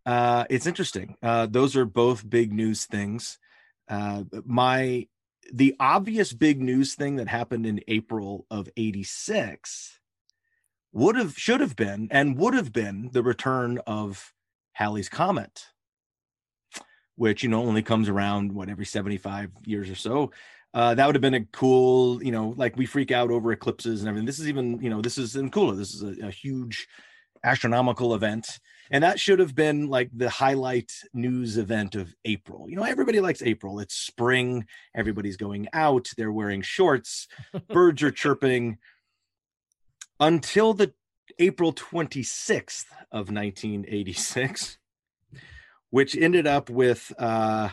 It's interesting. Those are both big news things. The obvious big news thing that happened in April of 86 should have been the return of Halley's Comet, which, only comes around every 75 years or so. That would have been a cool, like we freak out over eclipses and everything. This is even, this is even cooler. This is a huge astronomical event. And that should have been like the highlight news event of April. Everybody likes April. It's spring. Everybody's going out. They're wearing shorts. Birds are chirping. Until the April 26th of 1986, which ended up with, and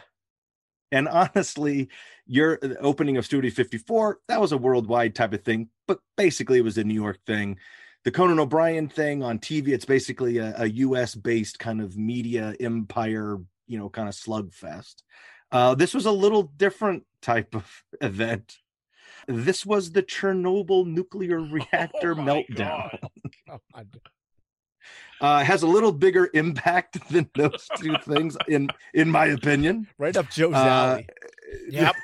honestly, the opening of Studio 54, that was a worldwide type of thing. But basically, it was a New York thing. The Conan O'Brien thing on TV, it's basically a U.S.-based kind of media empire, kind of slugfest. This was a little different type of event. This was the Chernobyl nuclear reactor meltdown. God. Has a little bigger impact than those two things, in my opinion. Right up Joe's alley. Yep.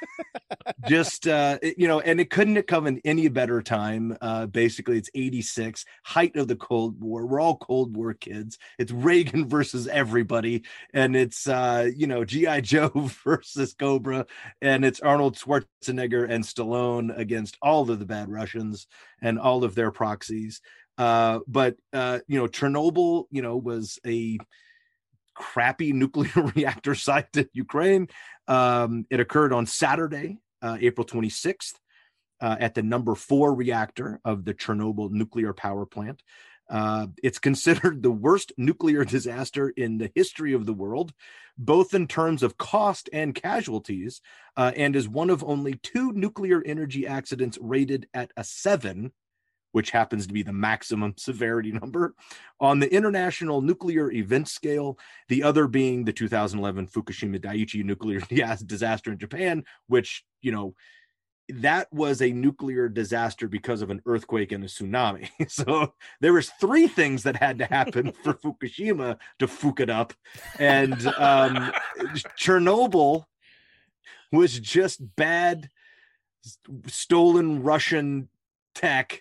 Just, and it couldn't have come in any better time. Basically, it's 86, height of the Cold War. We're all Cold War kids. It's Reagan versus everybody. And it's, G.I. Joe versus Cobra. And it's Arnold Schwarzenegger and Stallone against all of the bad Russians and all of their proxies. Chernobyl, was a crappy nuclear reactor site in Ukraine. It occurred on Saturday, April 26th, at the number 4 reactor of the Chernobyl nuclear power plant. It's considered the worst nuclear disaster in the history of the world, both in terms of cost and casualties, and is one of only 2 nuclear energy accidents rated at a 7. which happens to be the maximum severity number, on the international nuclear event scale, the other being the 2011 Fukushima Daiichi nuclear disaster in Japan, which, you know, that was a nuclear disaster because of an earthquake and a tsunami. So there was three things that had to happen for Fukushima to fuck it up. And Chernobyl was just bad, stolen Russian tech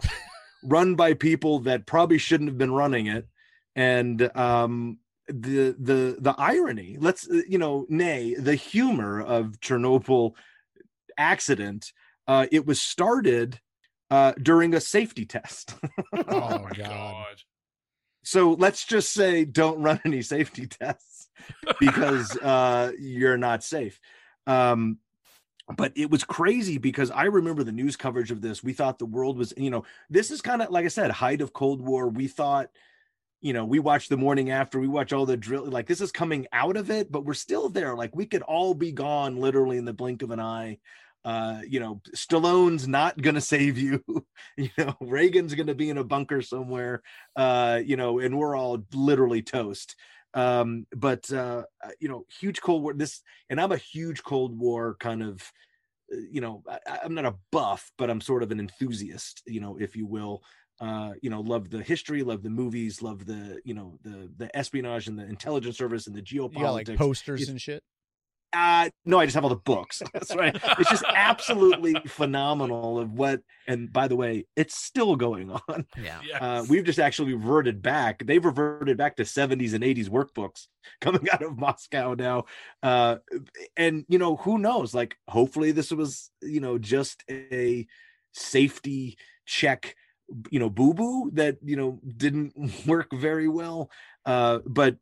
run by people that probably shouldn't have been running it. And the irony, the humor of Chernobyl accident, it was started during a safety test. Oh my God. So let's just say don't run any safety tests because you're not safe. But it was crazy because I remember the news coverage of this. We thought the world was, this is kind of, like I said, height of Cold War. We thought, we watch the morning after, we watch all the drill, like this is coming out of it, but we're still there. Like we could all be gone literally in the blink of an eye. Stallone's not going to save you. Reagan's going to be in a bunker somewhere, and we're all literally toast. Huge Cold War, and I'm a huge Cold War kind of, I'm not a buff, but I'm sort of an enthusiast, if you will, love the history, love the movies, love the espionage and the intelligence service and the geopolitics. You got, like, posters and shit? No, I just have all the books. That's right. It's just absolutely phenomenal of what, and by the way, it's still going on. Yeah. Yes. We've just actually reverted back. They've reverted back to 70s and 80s workbooks coming out of Moscow now. And who knows? Like, hopefully this was, just a safety check, boo-boo that, didn't work very well. But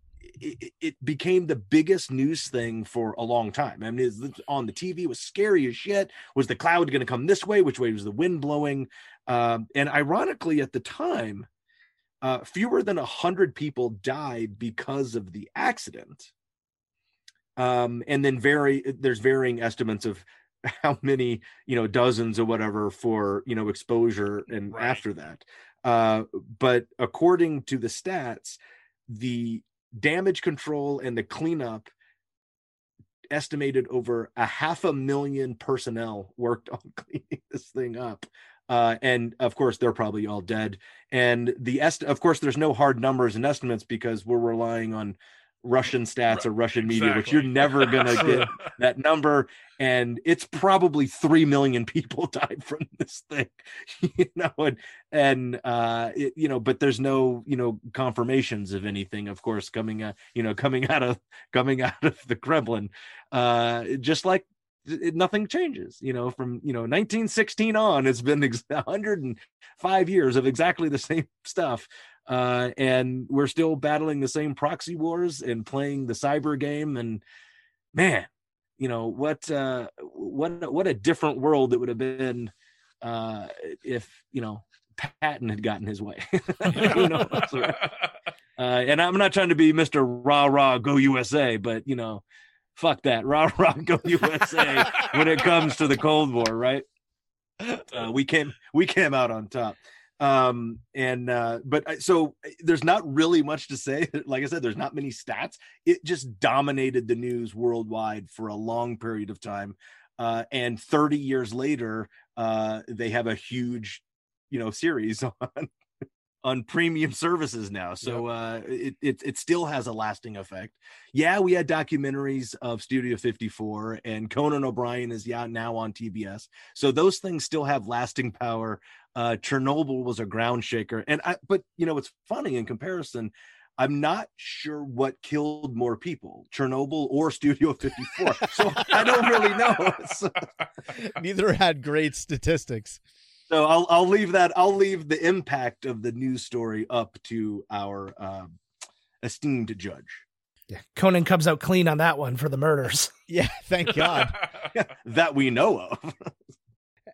it became the biggest news thing for a long time. I mean, it was on the TV, it was scary as shit. Was the cloud going to come this way? Which way was the wind blowing? And ironically, at the time, fewer than 100 people died because of the accident. And then there's varying estimates of how many, dozens or whatever for, exposure and right after that. But according to the stats, the damage control and the cleanup estimated over 500,000 personnel worked on cleaning this thing up. And of course, they're probably all dead. And of course, there's no hard numbers and estimates because we're relying on Russian stats or Russian media, which you're never going to get that number. And it's probably 3 million people died from this thing, but there's no, confirmations of anything, of course, coming out of the Kremlin, just like nothing changes, from, 1916 on, it's been 105 years of exactly the same stuff. And we're still battling the same proxy wars and playing the cyber game. And man, what a different world it would have been if Patton had gotten his way. Who knows, right? And I'm not trying to be Mr. Rah Rah Go USA, but fuck that Rah Rah Go USA when it comes to the Cold War, right? We came out on top. So there's not really much to say. Like I said, there's not many stats. It just dominated the news worldwide for a long period of time. And 30 years later, they have a huge, series on premium services now. So, it still has a lasting effect. Yeah. We had documentaries of Studio 54 and Conan O'Brien is now on TBS. So those things still have lasting power. Chernobyl was a ground shaker. But it's funny in comparison, I'm not sure what killed more people, Chernobyl or Studio 54. So I don't really know. Neither had great statistics. So I'll leave the impact of the news story up to our esteemed judge. Yeah, Conan comes out clean on that one for the murders. Yeah, thank God. That we know of.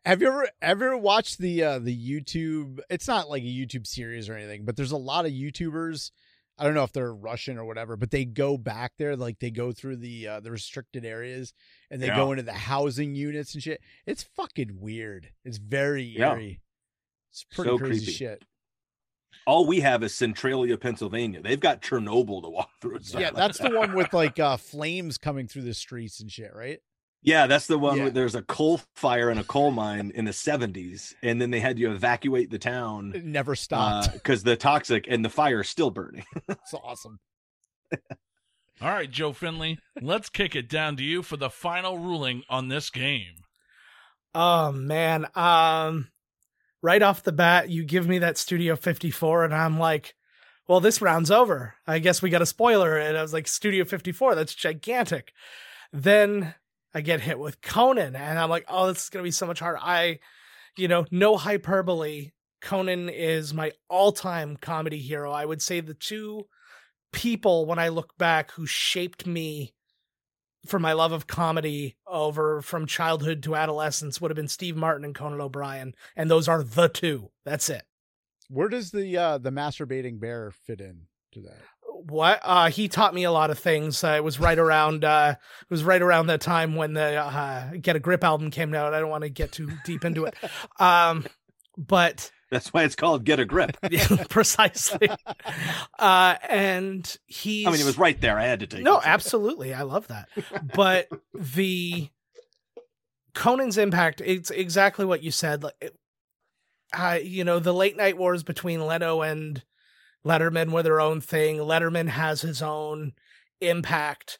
Have you ever watched the YouTube? It's not like a YouTube series or anything, but there's a lot of YouTubers. I don't know if they're Russian or whatever, but they go back there, like they go through the restricted areas and they go into the housing units and shit. It's fucking weird. It's very eerie. It's pretty so crazy creepy. Shit. All we have is Centralia, Pennsylvania. They've got Chernobyl to walk through. Yeah, that's the one with like flames coming through the streets and shit, right? Yeah, that's the one where there's a coal fire in a coal mine in the 70s, and then they had you evacuate the town. It never stopped. Because the toxic and the fire is still burning. It's awesome. All right, Joe Finlay, let's kick it down to you for the final ruling on this game. Oh, man. Right off the bat, you give me that Studio 54, and I'm like, well, this round's over. I guess we got a spoiler. And I was like, Studio 54, that's gigantic. Then I get hit with Conan, and I'm like, oh, this is going to be so much harder. No hyperbole. Conan is my all-time comedy hero. I would say the two people, when I look back, who shaped me for my love of comedy over from childhood to adolescence would have been Steve Martin and Conan O'Brien. And those are the two. That's it. Where does the masturbating bear fit in to that? What? He taught me a lot of things. It was right around that time when the Get a Grip album came out. I don't want to get too deep into it. But that's why it's called Get a Grip. Precisely. And he, I mean, it was right there. I had to take it. Absolutely. I love that. But the Conan's impact, it's exactly what you said. The late night wars between Leno and Letterman were their own thing. Letterman has his own impact.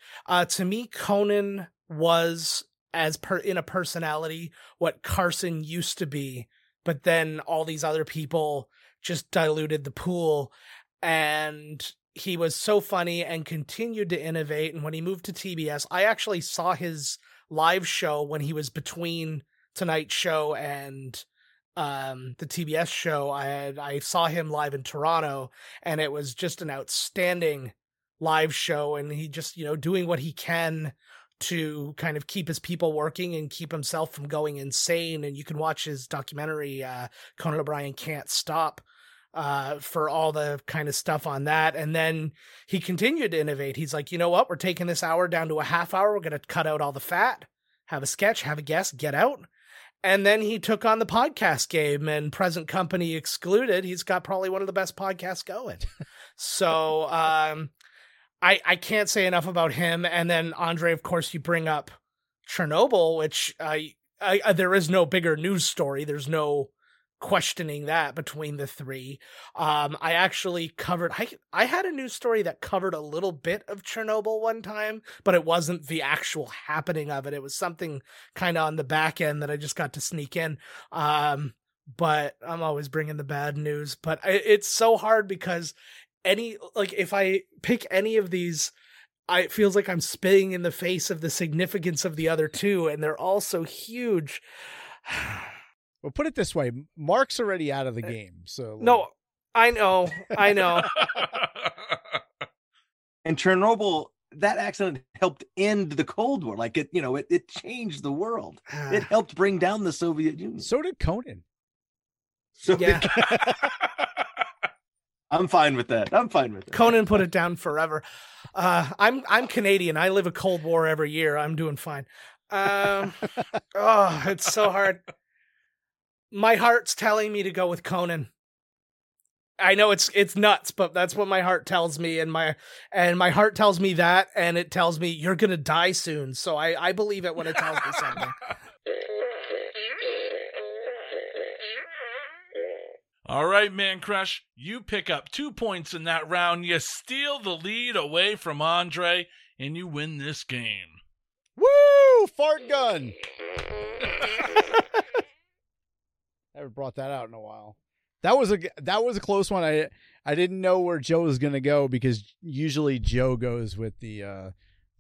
To me, Conan was in a personality what Carson used to be. But then all these other people just diluted the pool, and he was so funny and continued to innovate. And when he moved to TBS, I actually saw his live show when he was between Tonight Show and the TBS show. I saw him live in Toronto, and it was just an outstanding live show. And he just, doing what he can to kind of keep his people working and keep himself from going insane. And you can watch his documentary, Conan O'Brien Can't Stop, for all the kind of stuff on that. And then he continued to innovate. He's like, you know what? We're taking this hour down to a half hour. We're going to cut out all the fat, have a sketch, have a guest, get out. And then he took on the podcast game, and present company excluded, he's got probably one of the best podcasts going. So, I can't say enough about him. And then Andre, of course, you bring up Chernobyl, which I there is no bigger news story. There's no questioning that between the three. I actually covered, I had a news story that covered a little bit of Chernobyl one time, but it wasn't the actual happening of it. It was something kind of on the back end that I just got to sneak in. But I'm always bringing the bad news, but it's so hard because if I pick any of these, it feels like I'm spitting in the face of the significance of the other two, and they're all so huge. Well, put it this way, Mark's already out of the game. So no, I know. And Chernobyl, that accident helped end the Cold War. Like it changed the world. It helped bring down the Soviet Union. So did Conan. I'm fine with that. Conan put it down forever. I'm Canadian. I live a Cold War every year. I'm doing fine. It's so hard. My heart's telling me to go with Conan. I know it's nuts, but that's what my heart tells me. And my heart tells me that, and it tells me you're going to die soon. So I believe it when it tells me something. All right, Mancrush, you pick up 2 points in that round. You steal the lead away from Andre, and you win this game. Woo! Fart gun! Haven't brought that out in a while. That was a close one. I didn't know where Joe was gonna go, because usually Joe goes with the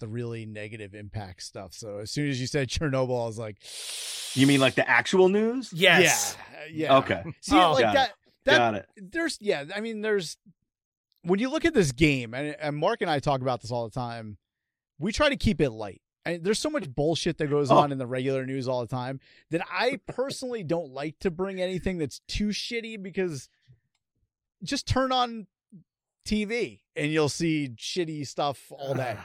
really negative impact stuff. So as soon as you said Chernobyl, I was like, you mean like the actual news? Yes. Yeah. Okay. See, got it. There's when you look at this game, and Mark and I talk about this all the time, we try to keep it light. And there's so much bullshit that goes on in the regular news all the time that I personally don't like to bring anything that's too shitty, because just turn on TV and you'll see shitty stuff all day.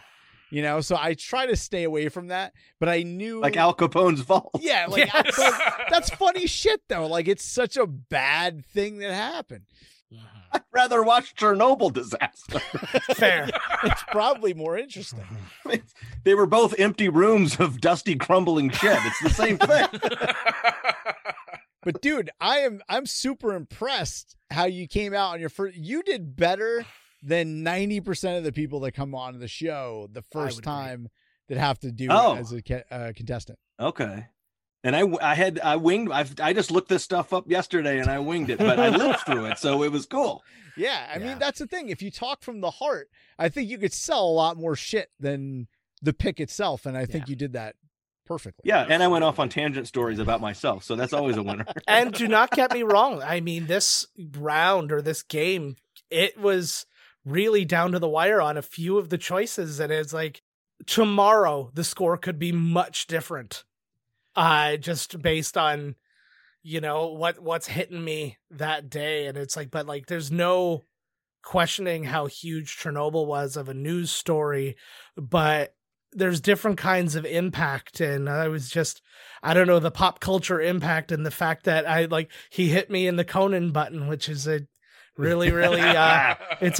You know, so I try to stay away from that, but I knew, like, Al Capone's vault. Yeah, like, yes. Al Capone, that's funny shit though. Like, it's such a bad thing that happened. I'd rather watch Chernobyl disaster. Fair. It's probably more interesting. They were both empty rooms of dusty, crumbling shit. It's the same thing. But dude, I'm super impressed how you came out on your first. You did better than 90% of the people that come on the show the first time that have to do it as a contestant. Okay. And I just looked this stuff up yesterday and I winged it, but I lived through it. So it was cool. Yeah. I mean, that's the thing. If you talk from the heart, I think you could sell a lot more shit than the pick itself. And I think you did that perfectly. Yeah. And I went off on tangent stories about myself. So that's always a winner. And do not get me wrong. I mean, this round or this game, it was really down to the wire on a few of the choices. And it's like tomorrow, the score could be much different. Just based on, you know, what's hitting me that day. And it's like, but like, there's no questioning how huge Chernobyl was of a news story, but there's different kinds of impact. And I was just, I don't know, the pop culture impact and the fact that he hit me in the Conan button, which is a really, really, it's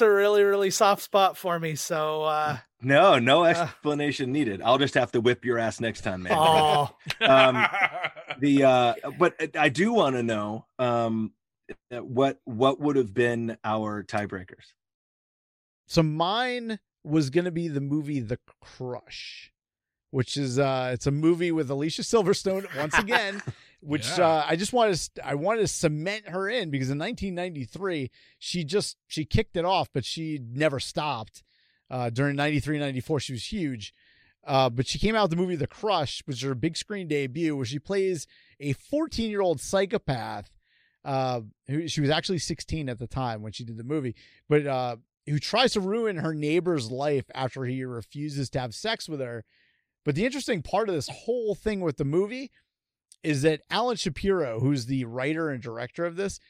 a really, really soft spot for me. So, No explanation needed. I'll just have to whip your ass next time, man. Oh. But I do want to know what would have been our tiebreakers. So mine was going to be the movie The Crush, which is it's a movie with Alicia Silverstone once again, which I wanted to cement her in because in 1993 she kicked it off, but she never stopped. During 93, 94, she was huge. But she came out with the movie The Crush, which is her big screen debut, where she plays a 14-year-old psychopath. She was actually 16 at the time when she did the movie, but who tries to ruin her neighbor's life after he refuses to have sex with her. But the interesting part of this whole thing with the movie is that Alan Shapiro, who's the writer and director of this,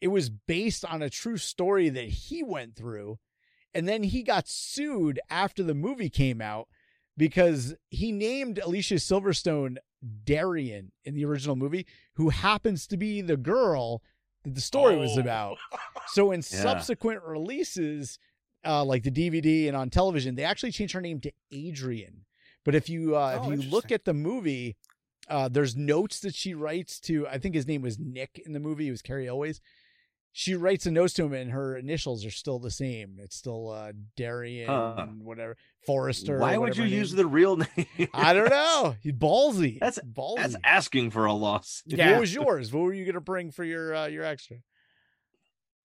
it was based on a true story that he went through. And then he got sued after the movie came out because he named Alicia Silverstone Darian in the original movie, who happens to be the girl that the story was about. So in subsequent releases, like the DVD and on television, they actually changed her name to Adrian. But if you look at the movie, there's notes that she writes to, I think his name was Nick in the movie. It was Carrie Elwes. She writes a note to him and her initials are still the same. It's still Darian, whatever, Forrester. Why would you use the real name? I don't know. Ballsy. That's ballsy. That's asking for a loss. Yeah. What was yours? What were you going to bring for your extra?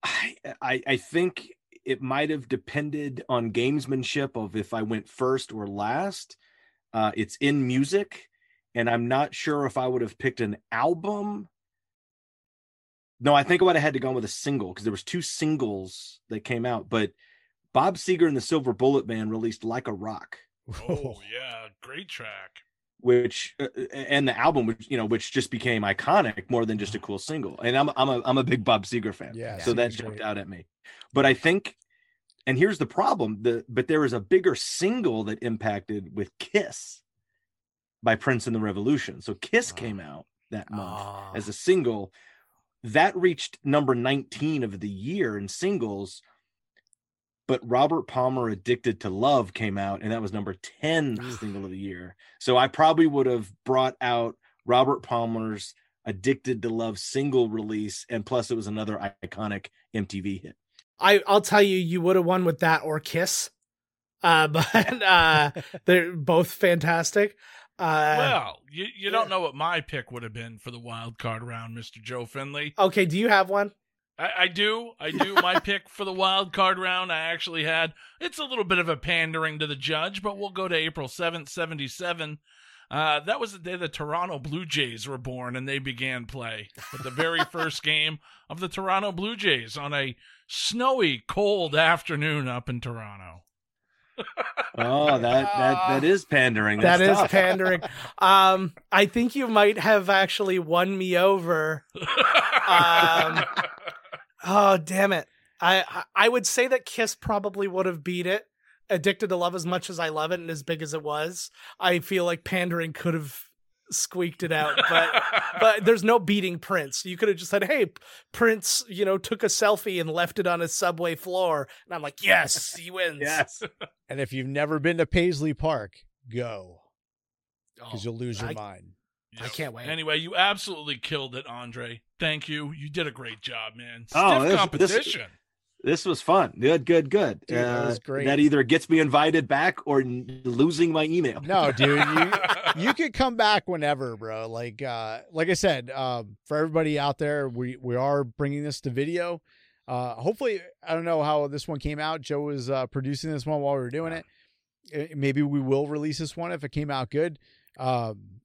I think it might have depended on gamesmanship of if I went first or last. It's in music, and I'm not sure if I would have picked an album. No, I think I would have had to go with a single because there was two singles that came out. But Bob Seger and the Silver Bullet Band released "Like a Rock." Oh yeah, great track. Which and the album, which just became iconic more than just a cool single. And I'm a big Bob Seger fan, so that jumped out at me. But I think, and here's the problem: but there was a bigger single that impacted with "Kiss" by Prince and the Revolution. So "Kiss" came out that month as a single. That reached number 19 of the year in singles, but Robert Palmer "Addicted to Love" came out, and that was number 10 single of the year. So I probably would have brought out Robert Palmer's "Addicted to Love" single release, and plus it was another iconic MTV hit. I'll tell you, you would have won with that or "Kiss," but they're both fantastic. You don't know what my pick would have been for the wild card round, Mr. Joe Finlay. Okay, do you have one? I do. My pick for the wild card round, I actually had. It's a little bit of a pandering to the judge, but we'll go to April 7th, 77. That was the day the Toronto Blue Jays were born, and they began play with the very first game of the Toronto Blue Jays on a snowy, cold afternoon up in Toronto. Oh, that is pandering. That's tough. Pandering. I think you might have actually won me over. Oh, damn it. I would say that "Kiss" probably would have beat it. Addicted to Love as much as I love it and as big as it was, I feel like pandering could have squeaked it out, but but there's no beating Prince. You could have just said, hey, Prince, you know, took a selfie and left it on a subway floor, and I'm like, yes, he wins. Yes. And if you've never been to Paisley Park, go, because you'll lose your mind. Yep. I can't wait. Anyway, you absolutely killed it, Andre. Thank you. You did a great job, man. Stiff competition. This was fun. Good. Dude, that was great. That either gets me invited back or losing my email. No, dude, you could come back whenever, bro. Like I said, for everybody out there, we are bringing this to video. Hopefully, I don't know how this one came out. Joe was producing this one while we were doing it. Maybe we will release this one if it came out good,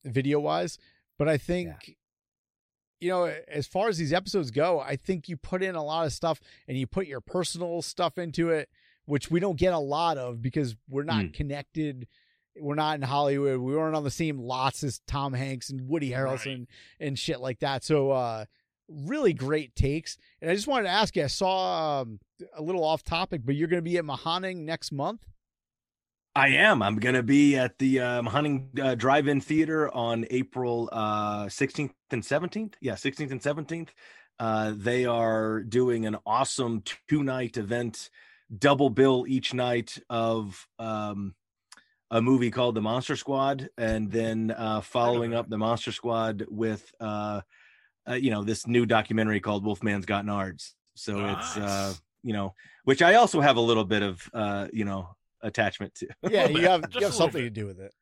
video wise. But I think. Yeah. You know, as far as these episodes go, I think you put in a lot of stuff and you put your personal stuff into it, which we don't get a lot of because we're not connected. We're not in Hollywood. We weren't on the same lots as Tom Hanks and Woody Harrelson and shit like that. So really great takes. And I just wanted to ask you, I saw a little off topic, but you're going to be at Mahoning next month. I am. I'm going to be at the Mahoning Drive-In Theater on April 16th and 17th. Yeah, 16th and 17th. They are doing an awesome two-night event, double bill each night of a movie called The Monster Squad, and then following up The Monster Squad with, you know, this new documentary called Wolfman's Got Nards. So it's, you know, which I also have a little bit of, you know, attachment to. Yeah, you have something to do with it.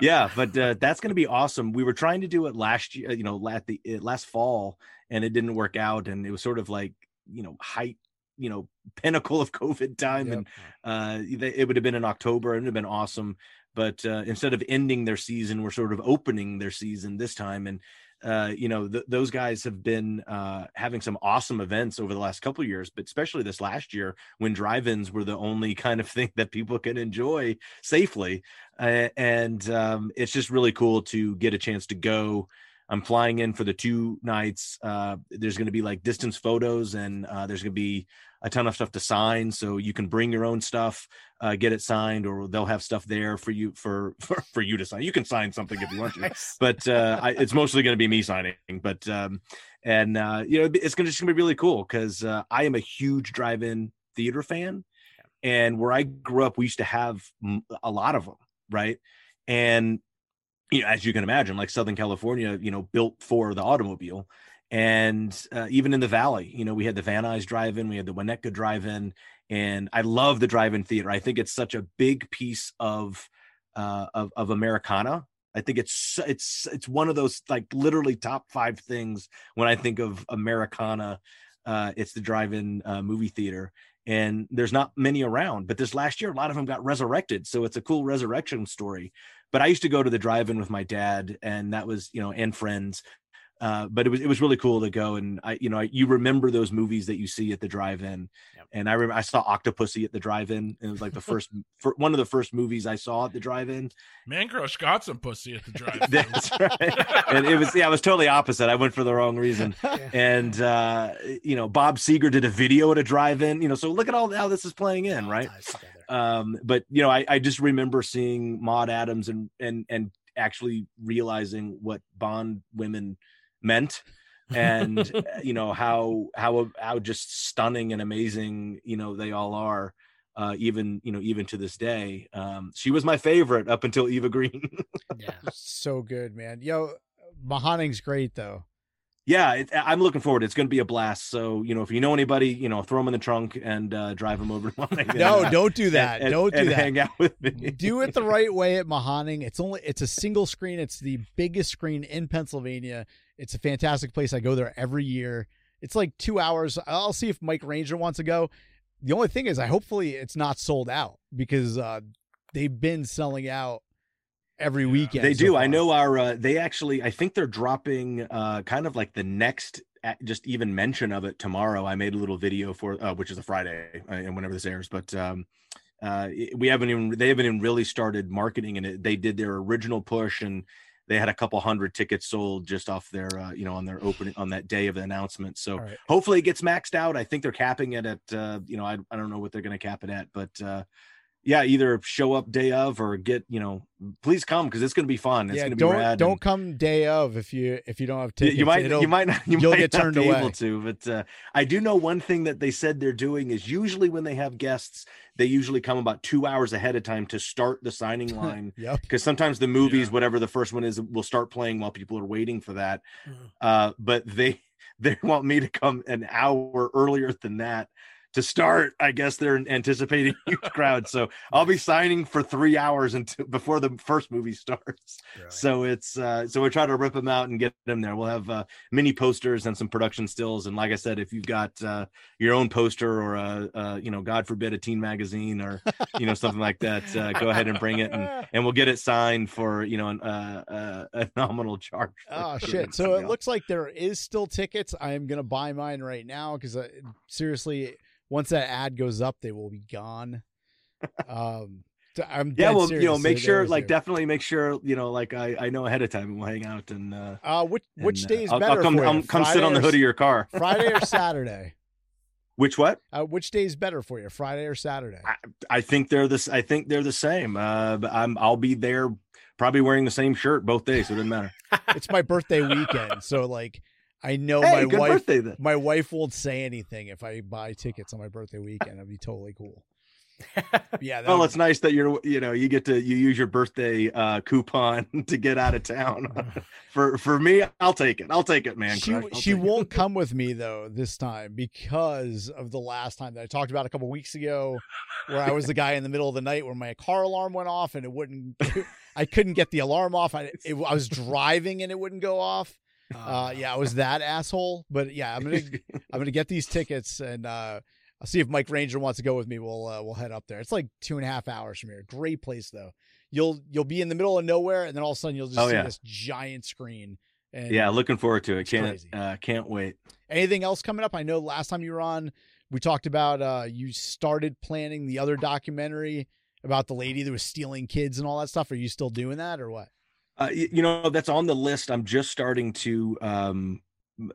Yeah, but that's going to be awesome. We were trying to do it last year, you know, last fall, and it didn't work out, and it was sort of like, you know, height, you know, pinnacle of COVID time, and it would have been in October, and it would have been awesome. But instead of ending their season, we're sort of opening their season this time, and you know, those guys have been having some awesome events over the last couple of years, but especially this last year when drive-ins were the only kind of thing that people can enjoy safely. And it's just really cool to get a chance to go. I'm flying in for the two nights. There's going to be like distance photos, and there's going to be a ton of stuff to sign. So you can bring your own stuff, get it signed, or they'll have stuff there for you, for you to sign. You can sign something if you want to, but it's mostly going to be me signing. But, you know, it's just going to be really cool because I am a huge drive-in theater fan. And where I grew up, we used to have a lot of them. Right. And, you know, as you can imagine, like Southern California, you know, built for the automobile. And even in the Valley, you know, we had the Van Nuys Drive-In, we had the Winnetka Drive-In, and I love the drive-in theater. I think it's such a big piece of Americana. I think it's one of those, like, literally top five things when I think of Americana. It's the drive-in movie theater. And there's not many around, but this last year, a lot of them got resurrected. So it's a cool resurrection story. But I used to go to the drive-in with my dad, and that was, you know, and friends. But it was really cool to go. And I, you know, you remember those movies that you see at the drive-in. Yep. And I remember I saw Octopussy at the drive-in, and it was like the first, one of the first movies I saw at the drive-in. Mancrush got some pussy at the drive-in. That's right. And it was, I was totally opposite. I went for the wrong reason. Yeah. And, you know, Bob Seger did a video at a drive-in, you know, so look at all how this is playing in. Right. But you know, I just remember seeing Maude Adams and actually realizing what Bond women meant, and you know how just stunning and amazing, you know, they all are, even to this day. She was my favorite up until Eva Green. Yeah, so good, man. Yo, Mahoning's great though. Yeah, I'm looking forward. It's going to be a blast. So, you know, if you know anybody, you know, throw them in the trunk and drive them over to Mahoning. No, don't do that. Don't hang out with me. Do it the right way at Mahoning. It's a single screen. It's the biggest screen in Pennsylvania. It's a fantastic place. I go there every year. It's like 2 hours. I'll see if Mike Ranger wants to go. The only thing is, hopefully it's not sold out, because they've been selling out every weekend. They do. Far. I know our they actually, I think they're dropping kind of like the next just even mention of it tomorrow. I made a little video for which is a Friday, and whenever this airs, but they haven't even really started marketing it. They did their original push, and they had a couple hundred tickets sold just off their on their opening on that day of the announcement. So hopefully it gets maxed out. I think they're capping it at I don't know what they're going to cap it at, but yeah, either show up day of or get, you know, please come because it's going to be fun. It's going to be rad. Don't come day of if you don't have tickets. You might not be able to. But I do know one thing that they said they're doing is usually when they have guests, they usually come about 2 hours ahead of time to start the signing line. Because sometimes the movies, whatever the first one is, will start playing while people are waiting for that. But they want me to come an hour earlier than that. To start, I guess they're anticipating a huge crowd, so I'll be signing for 3 hours before the first movie starts. Brilliant. So it's so we try to rip them out and get them there. We'll have mini posters and some production stills, and like I said, if you've got your own poster or you know, God forbid, a teen magazine or you know something like that, go ahead and bring it, and we'll get it signed for you know a nominal charge. Oh shit! So it looks like there is still tickets. I'm gonna buy mine right now because seriously. Once that ad goes up, they will be gone. I'm yeah, well, serious. You know, make sure, like, definitely make sure, you know, like I know ahead of time and we'll hang out and. Which day is better? I'll come sit on the hood of your car. Friday or Saturday. Which what? Which day is better for you, Friday or Saturday? I think they're the same. But I'll be there, probably wearing the same shirt both days, so it doesn't matter. It's my birthday weekend, so like. I know my wife won't say anything if I buy tickets on my birthday weekend. That'd be totally cool. Yeah. Well, it's nice that you get to, you use your birthday coupon to get out of town. For me, I'll take it, man. She won't come with me though this time because of the last time that I talked about a couple of weeks ago, where I was the guy in the middle of the night where my car alarm went off and I couldn't get the alarm off. I was driving and it wouldn't go off. Yeah, I was that asshole, but yeah, I'm gonna get these tickets and I'll see if Mike Ranger wants to go with me. We'll head up there. It's like 2.5 hours from here. Great place though. You'll be in the middle of nowhere, and then all of a sudden you'll just see this giant screen. And yeah, looking forward to it. Can't wait. Anything else coming up? I know last time you were on, we talked about you started planning the other documentary about the lady that was stealing kids and all that stuff. Are you still doing that or what? You know, that's on the list. I'm just starting to,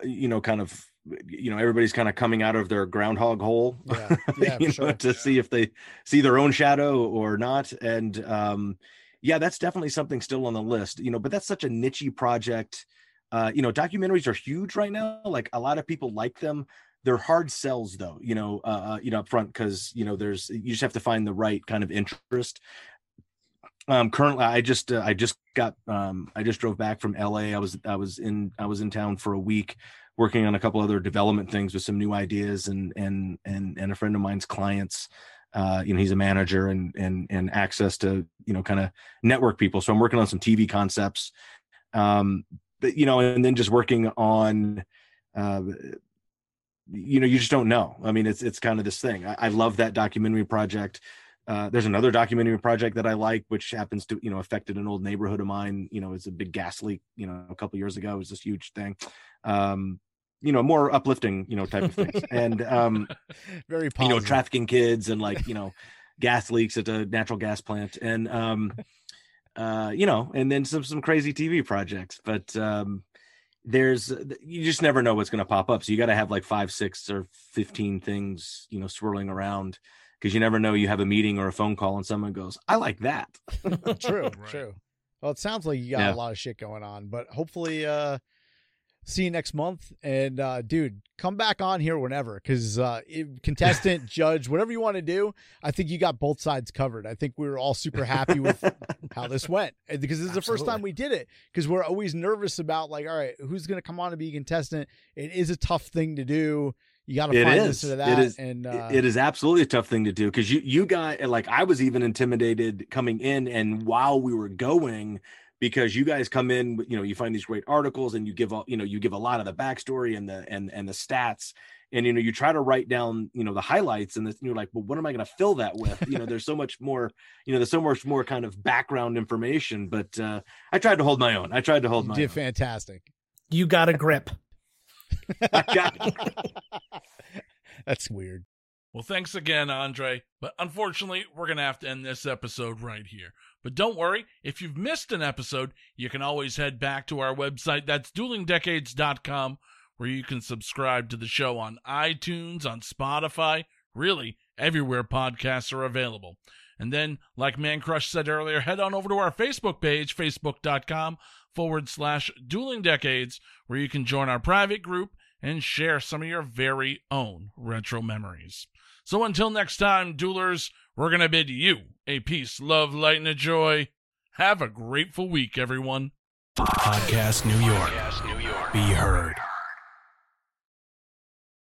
you know, kind of, you know, everybody's kind of coming out of their groundhog hole, see if they see their own shadow or not. And yeah, that's definitely something still on the list, you know, but that's such a niche project. You know, documentaries are huge right now. Like a lot of people like them. They're hard sells though, you know, up front, because, you know, you just have to find the right kind of interest. Currently I just drove back from LA. I was in town for a week working on a couple other development things with some new ideas and a friend of mine's clients, you know, he's a manager and access to, you know, kind of network people. So I'm working on some TV concepts, but, you know, and then just working on, you know, you just don't know. I mean, it's kind of this thing. I love that documentary project. There's another documentary project that I like, which happens to, you know, affected an old neighborhood of mine. You know, it's a big gas leak, you know, a couple of years ago. It was this huge thing, you know, more uplifting, you know, type of things. And, very positive. You know, trafficking kids and like, you know, gas leaks at a natural gas plant and, you know, and then some crazy TV projects, but, you just never know what's going to pop up. So you got to have like 5, 6, or 15 things, you know, swirling around. Because you never know, you have a meeting or a phone call and someone goes, I like that. True. Well, it sounds like you got a lot of shit going on, but hopefully see you next month. And dude, come back on here whenever, because contestant, judge, whatever you want to do, I think you got both sides covered. I think we were all super happy with how this went, because this is the first time we did it, because we're always nervous about like, all right, who's going to come on to be a contestant? It is a tough thing to do. You got to find this or that. It is absolutely a tough thing to do, because you guys, like I was even intimidated coming in and while we were going, because you guys come in, you know, you find these great articles and you give a lot of the backstory and the stats. And, you know, you try to write down, you know, the highlights and you're like, well, what am I going to fill that with? You know, there's so much more kind of background information, but I tried to hold my own. You did fantastic. You got a grip. That's weird. Well, thanks again, Andre. But unfortunately, we're going to have to end this episode right here. But don't worry, if you've missed an episode, you can always head back to our website. That's duelingdecades.com, where you can subscribe to the show on iTunes, on Spotify, really everywhere podcasts are available. And then, like Mancrush said earlier, head on over to our Facebook page, facebook.com/Dueling Decades, where you can join our private group and share some of your very own retro memories. So until next time, Duelers, we're going to bid you a peace, love, light, and a joy. Have a grateful week, everyone. Podcast New York. Be heard.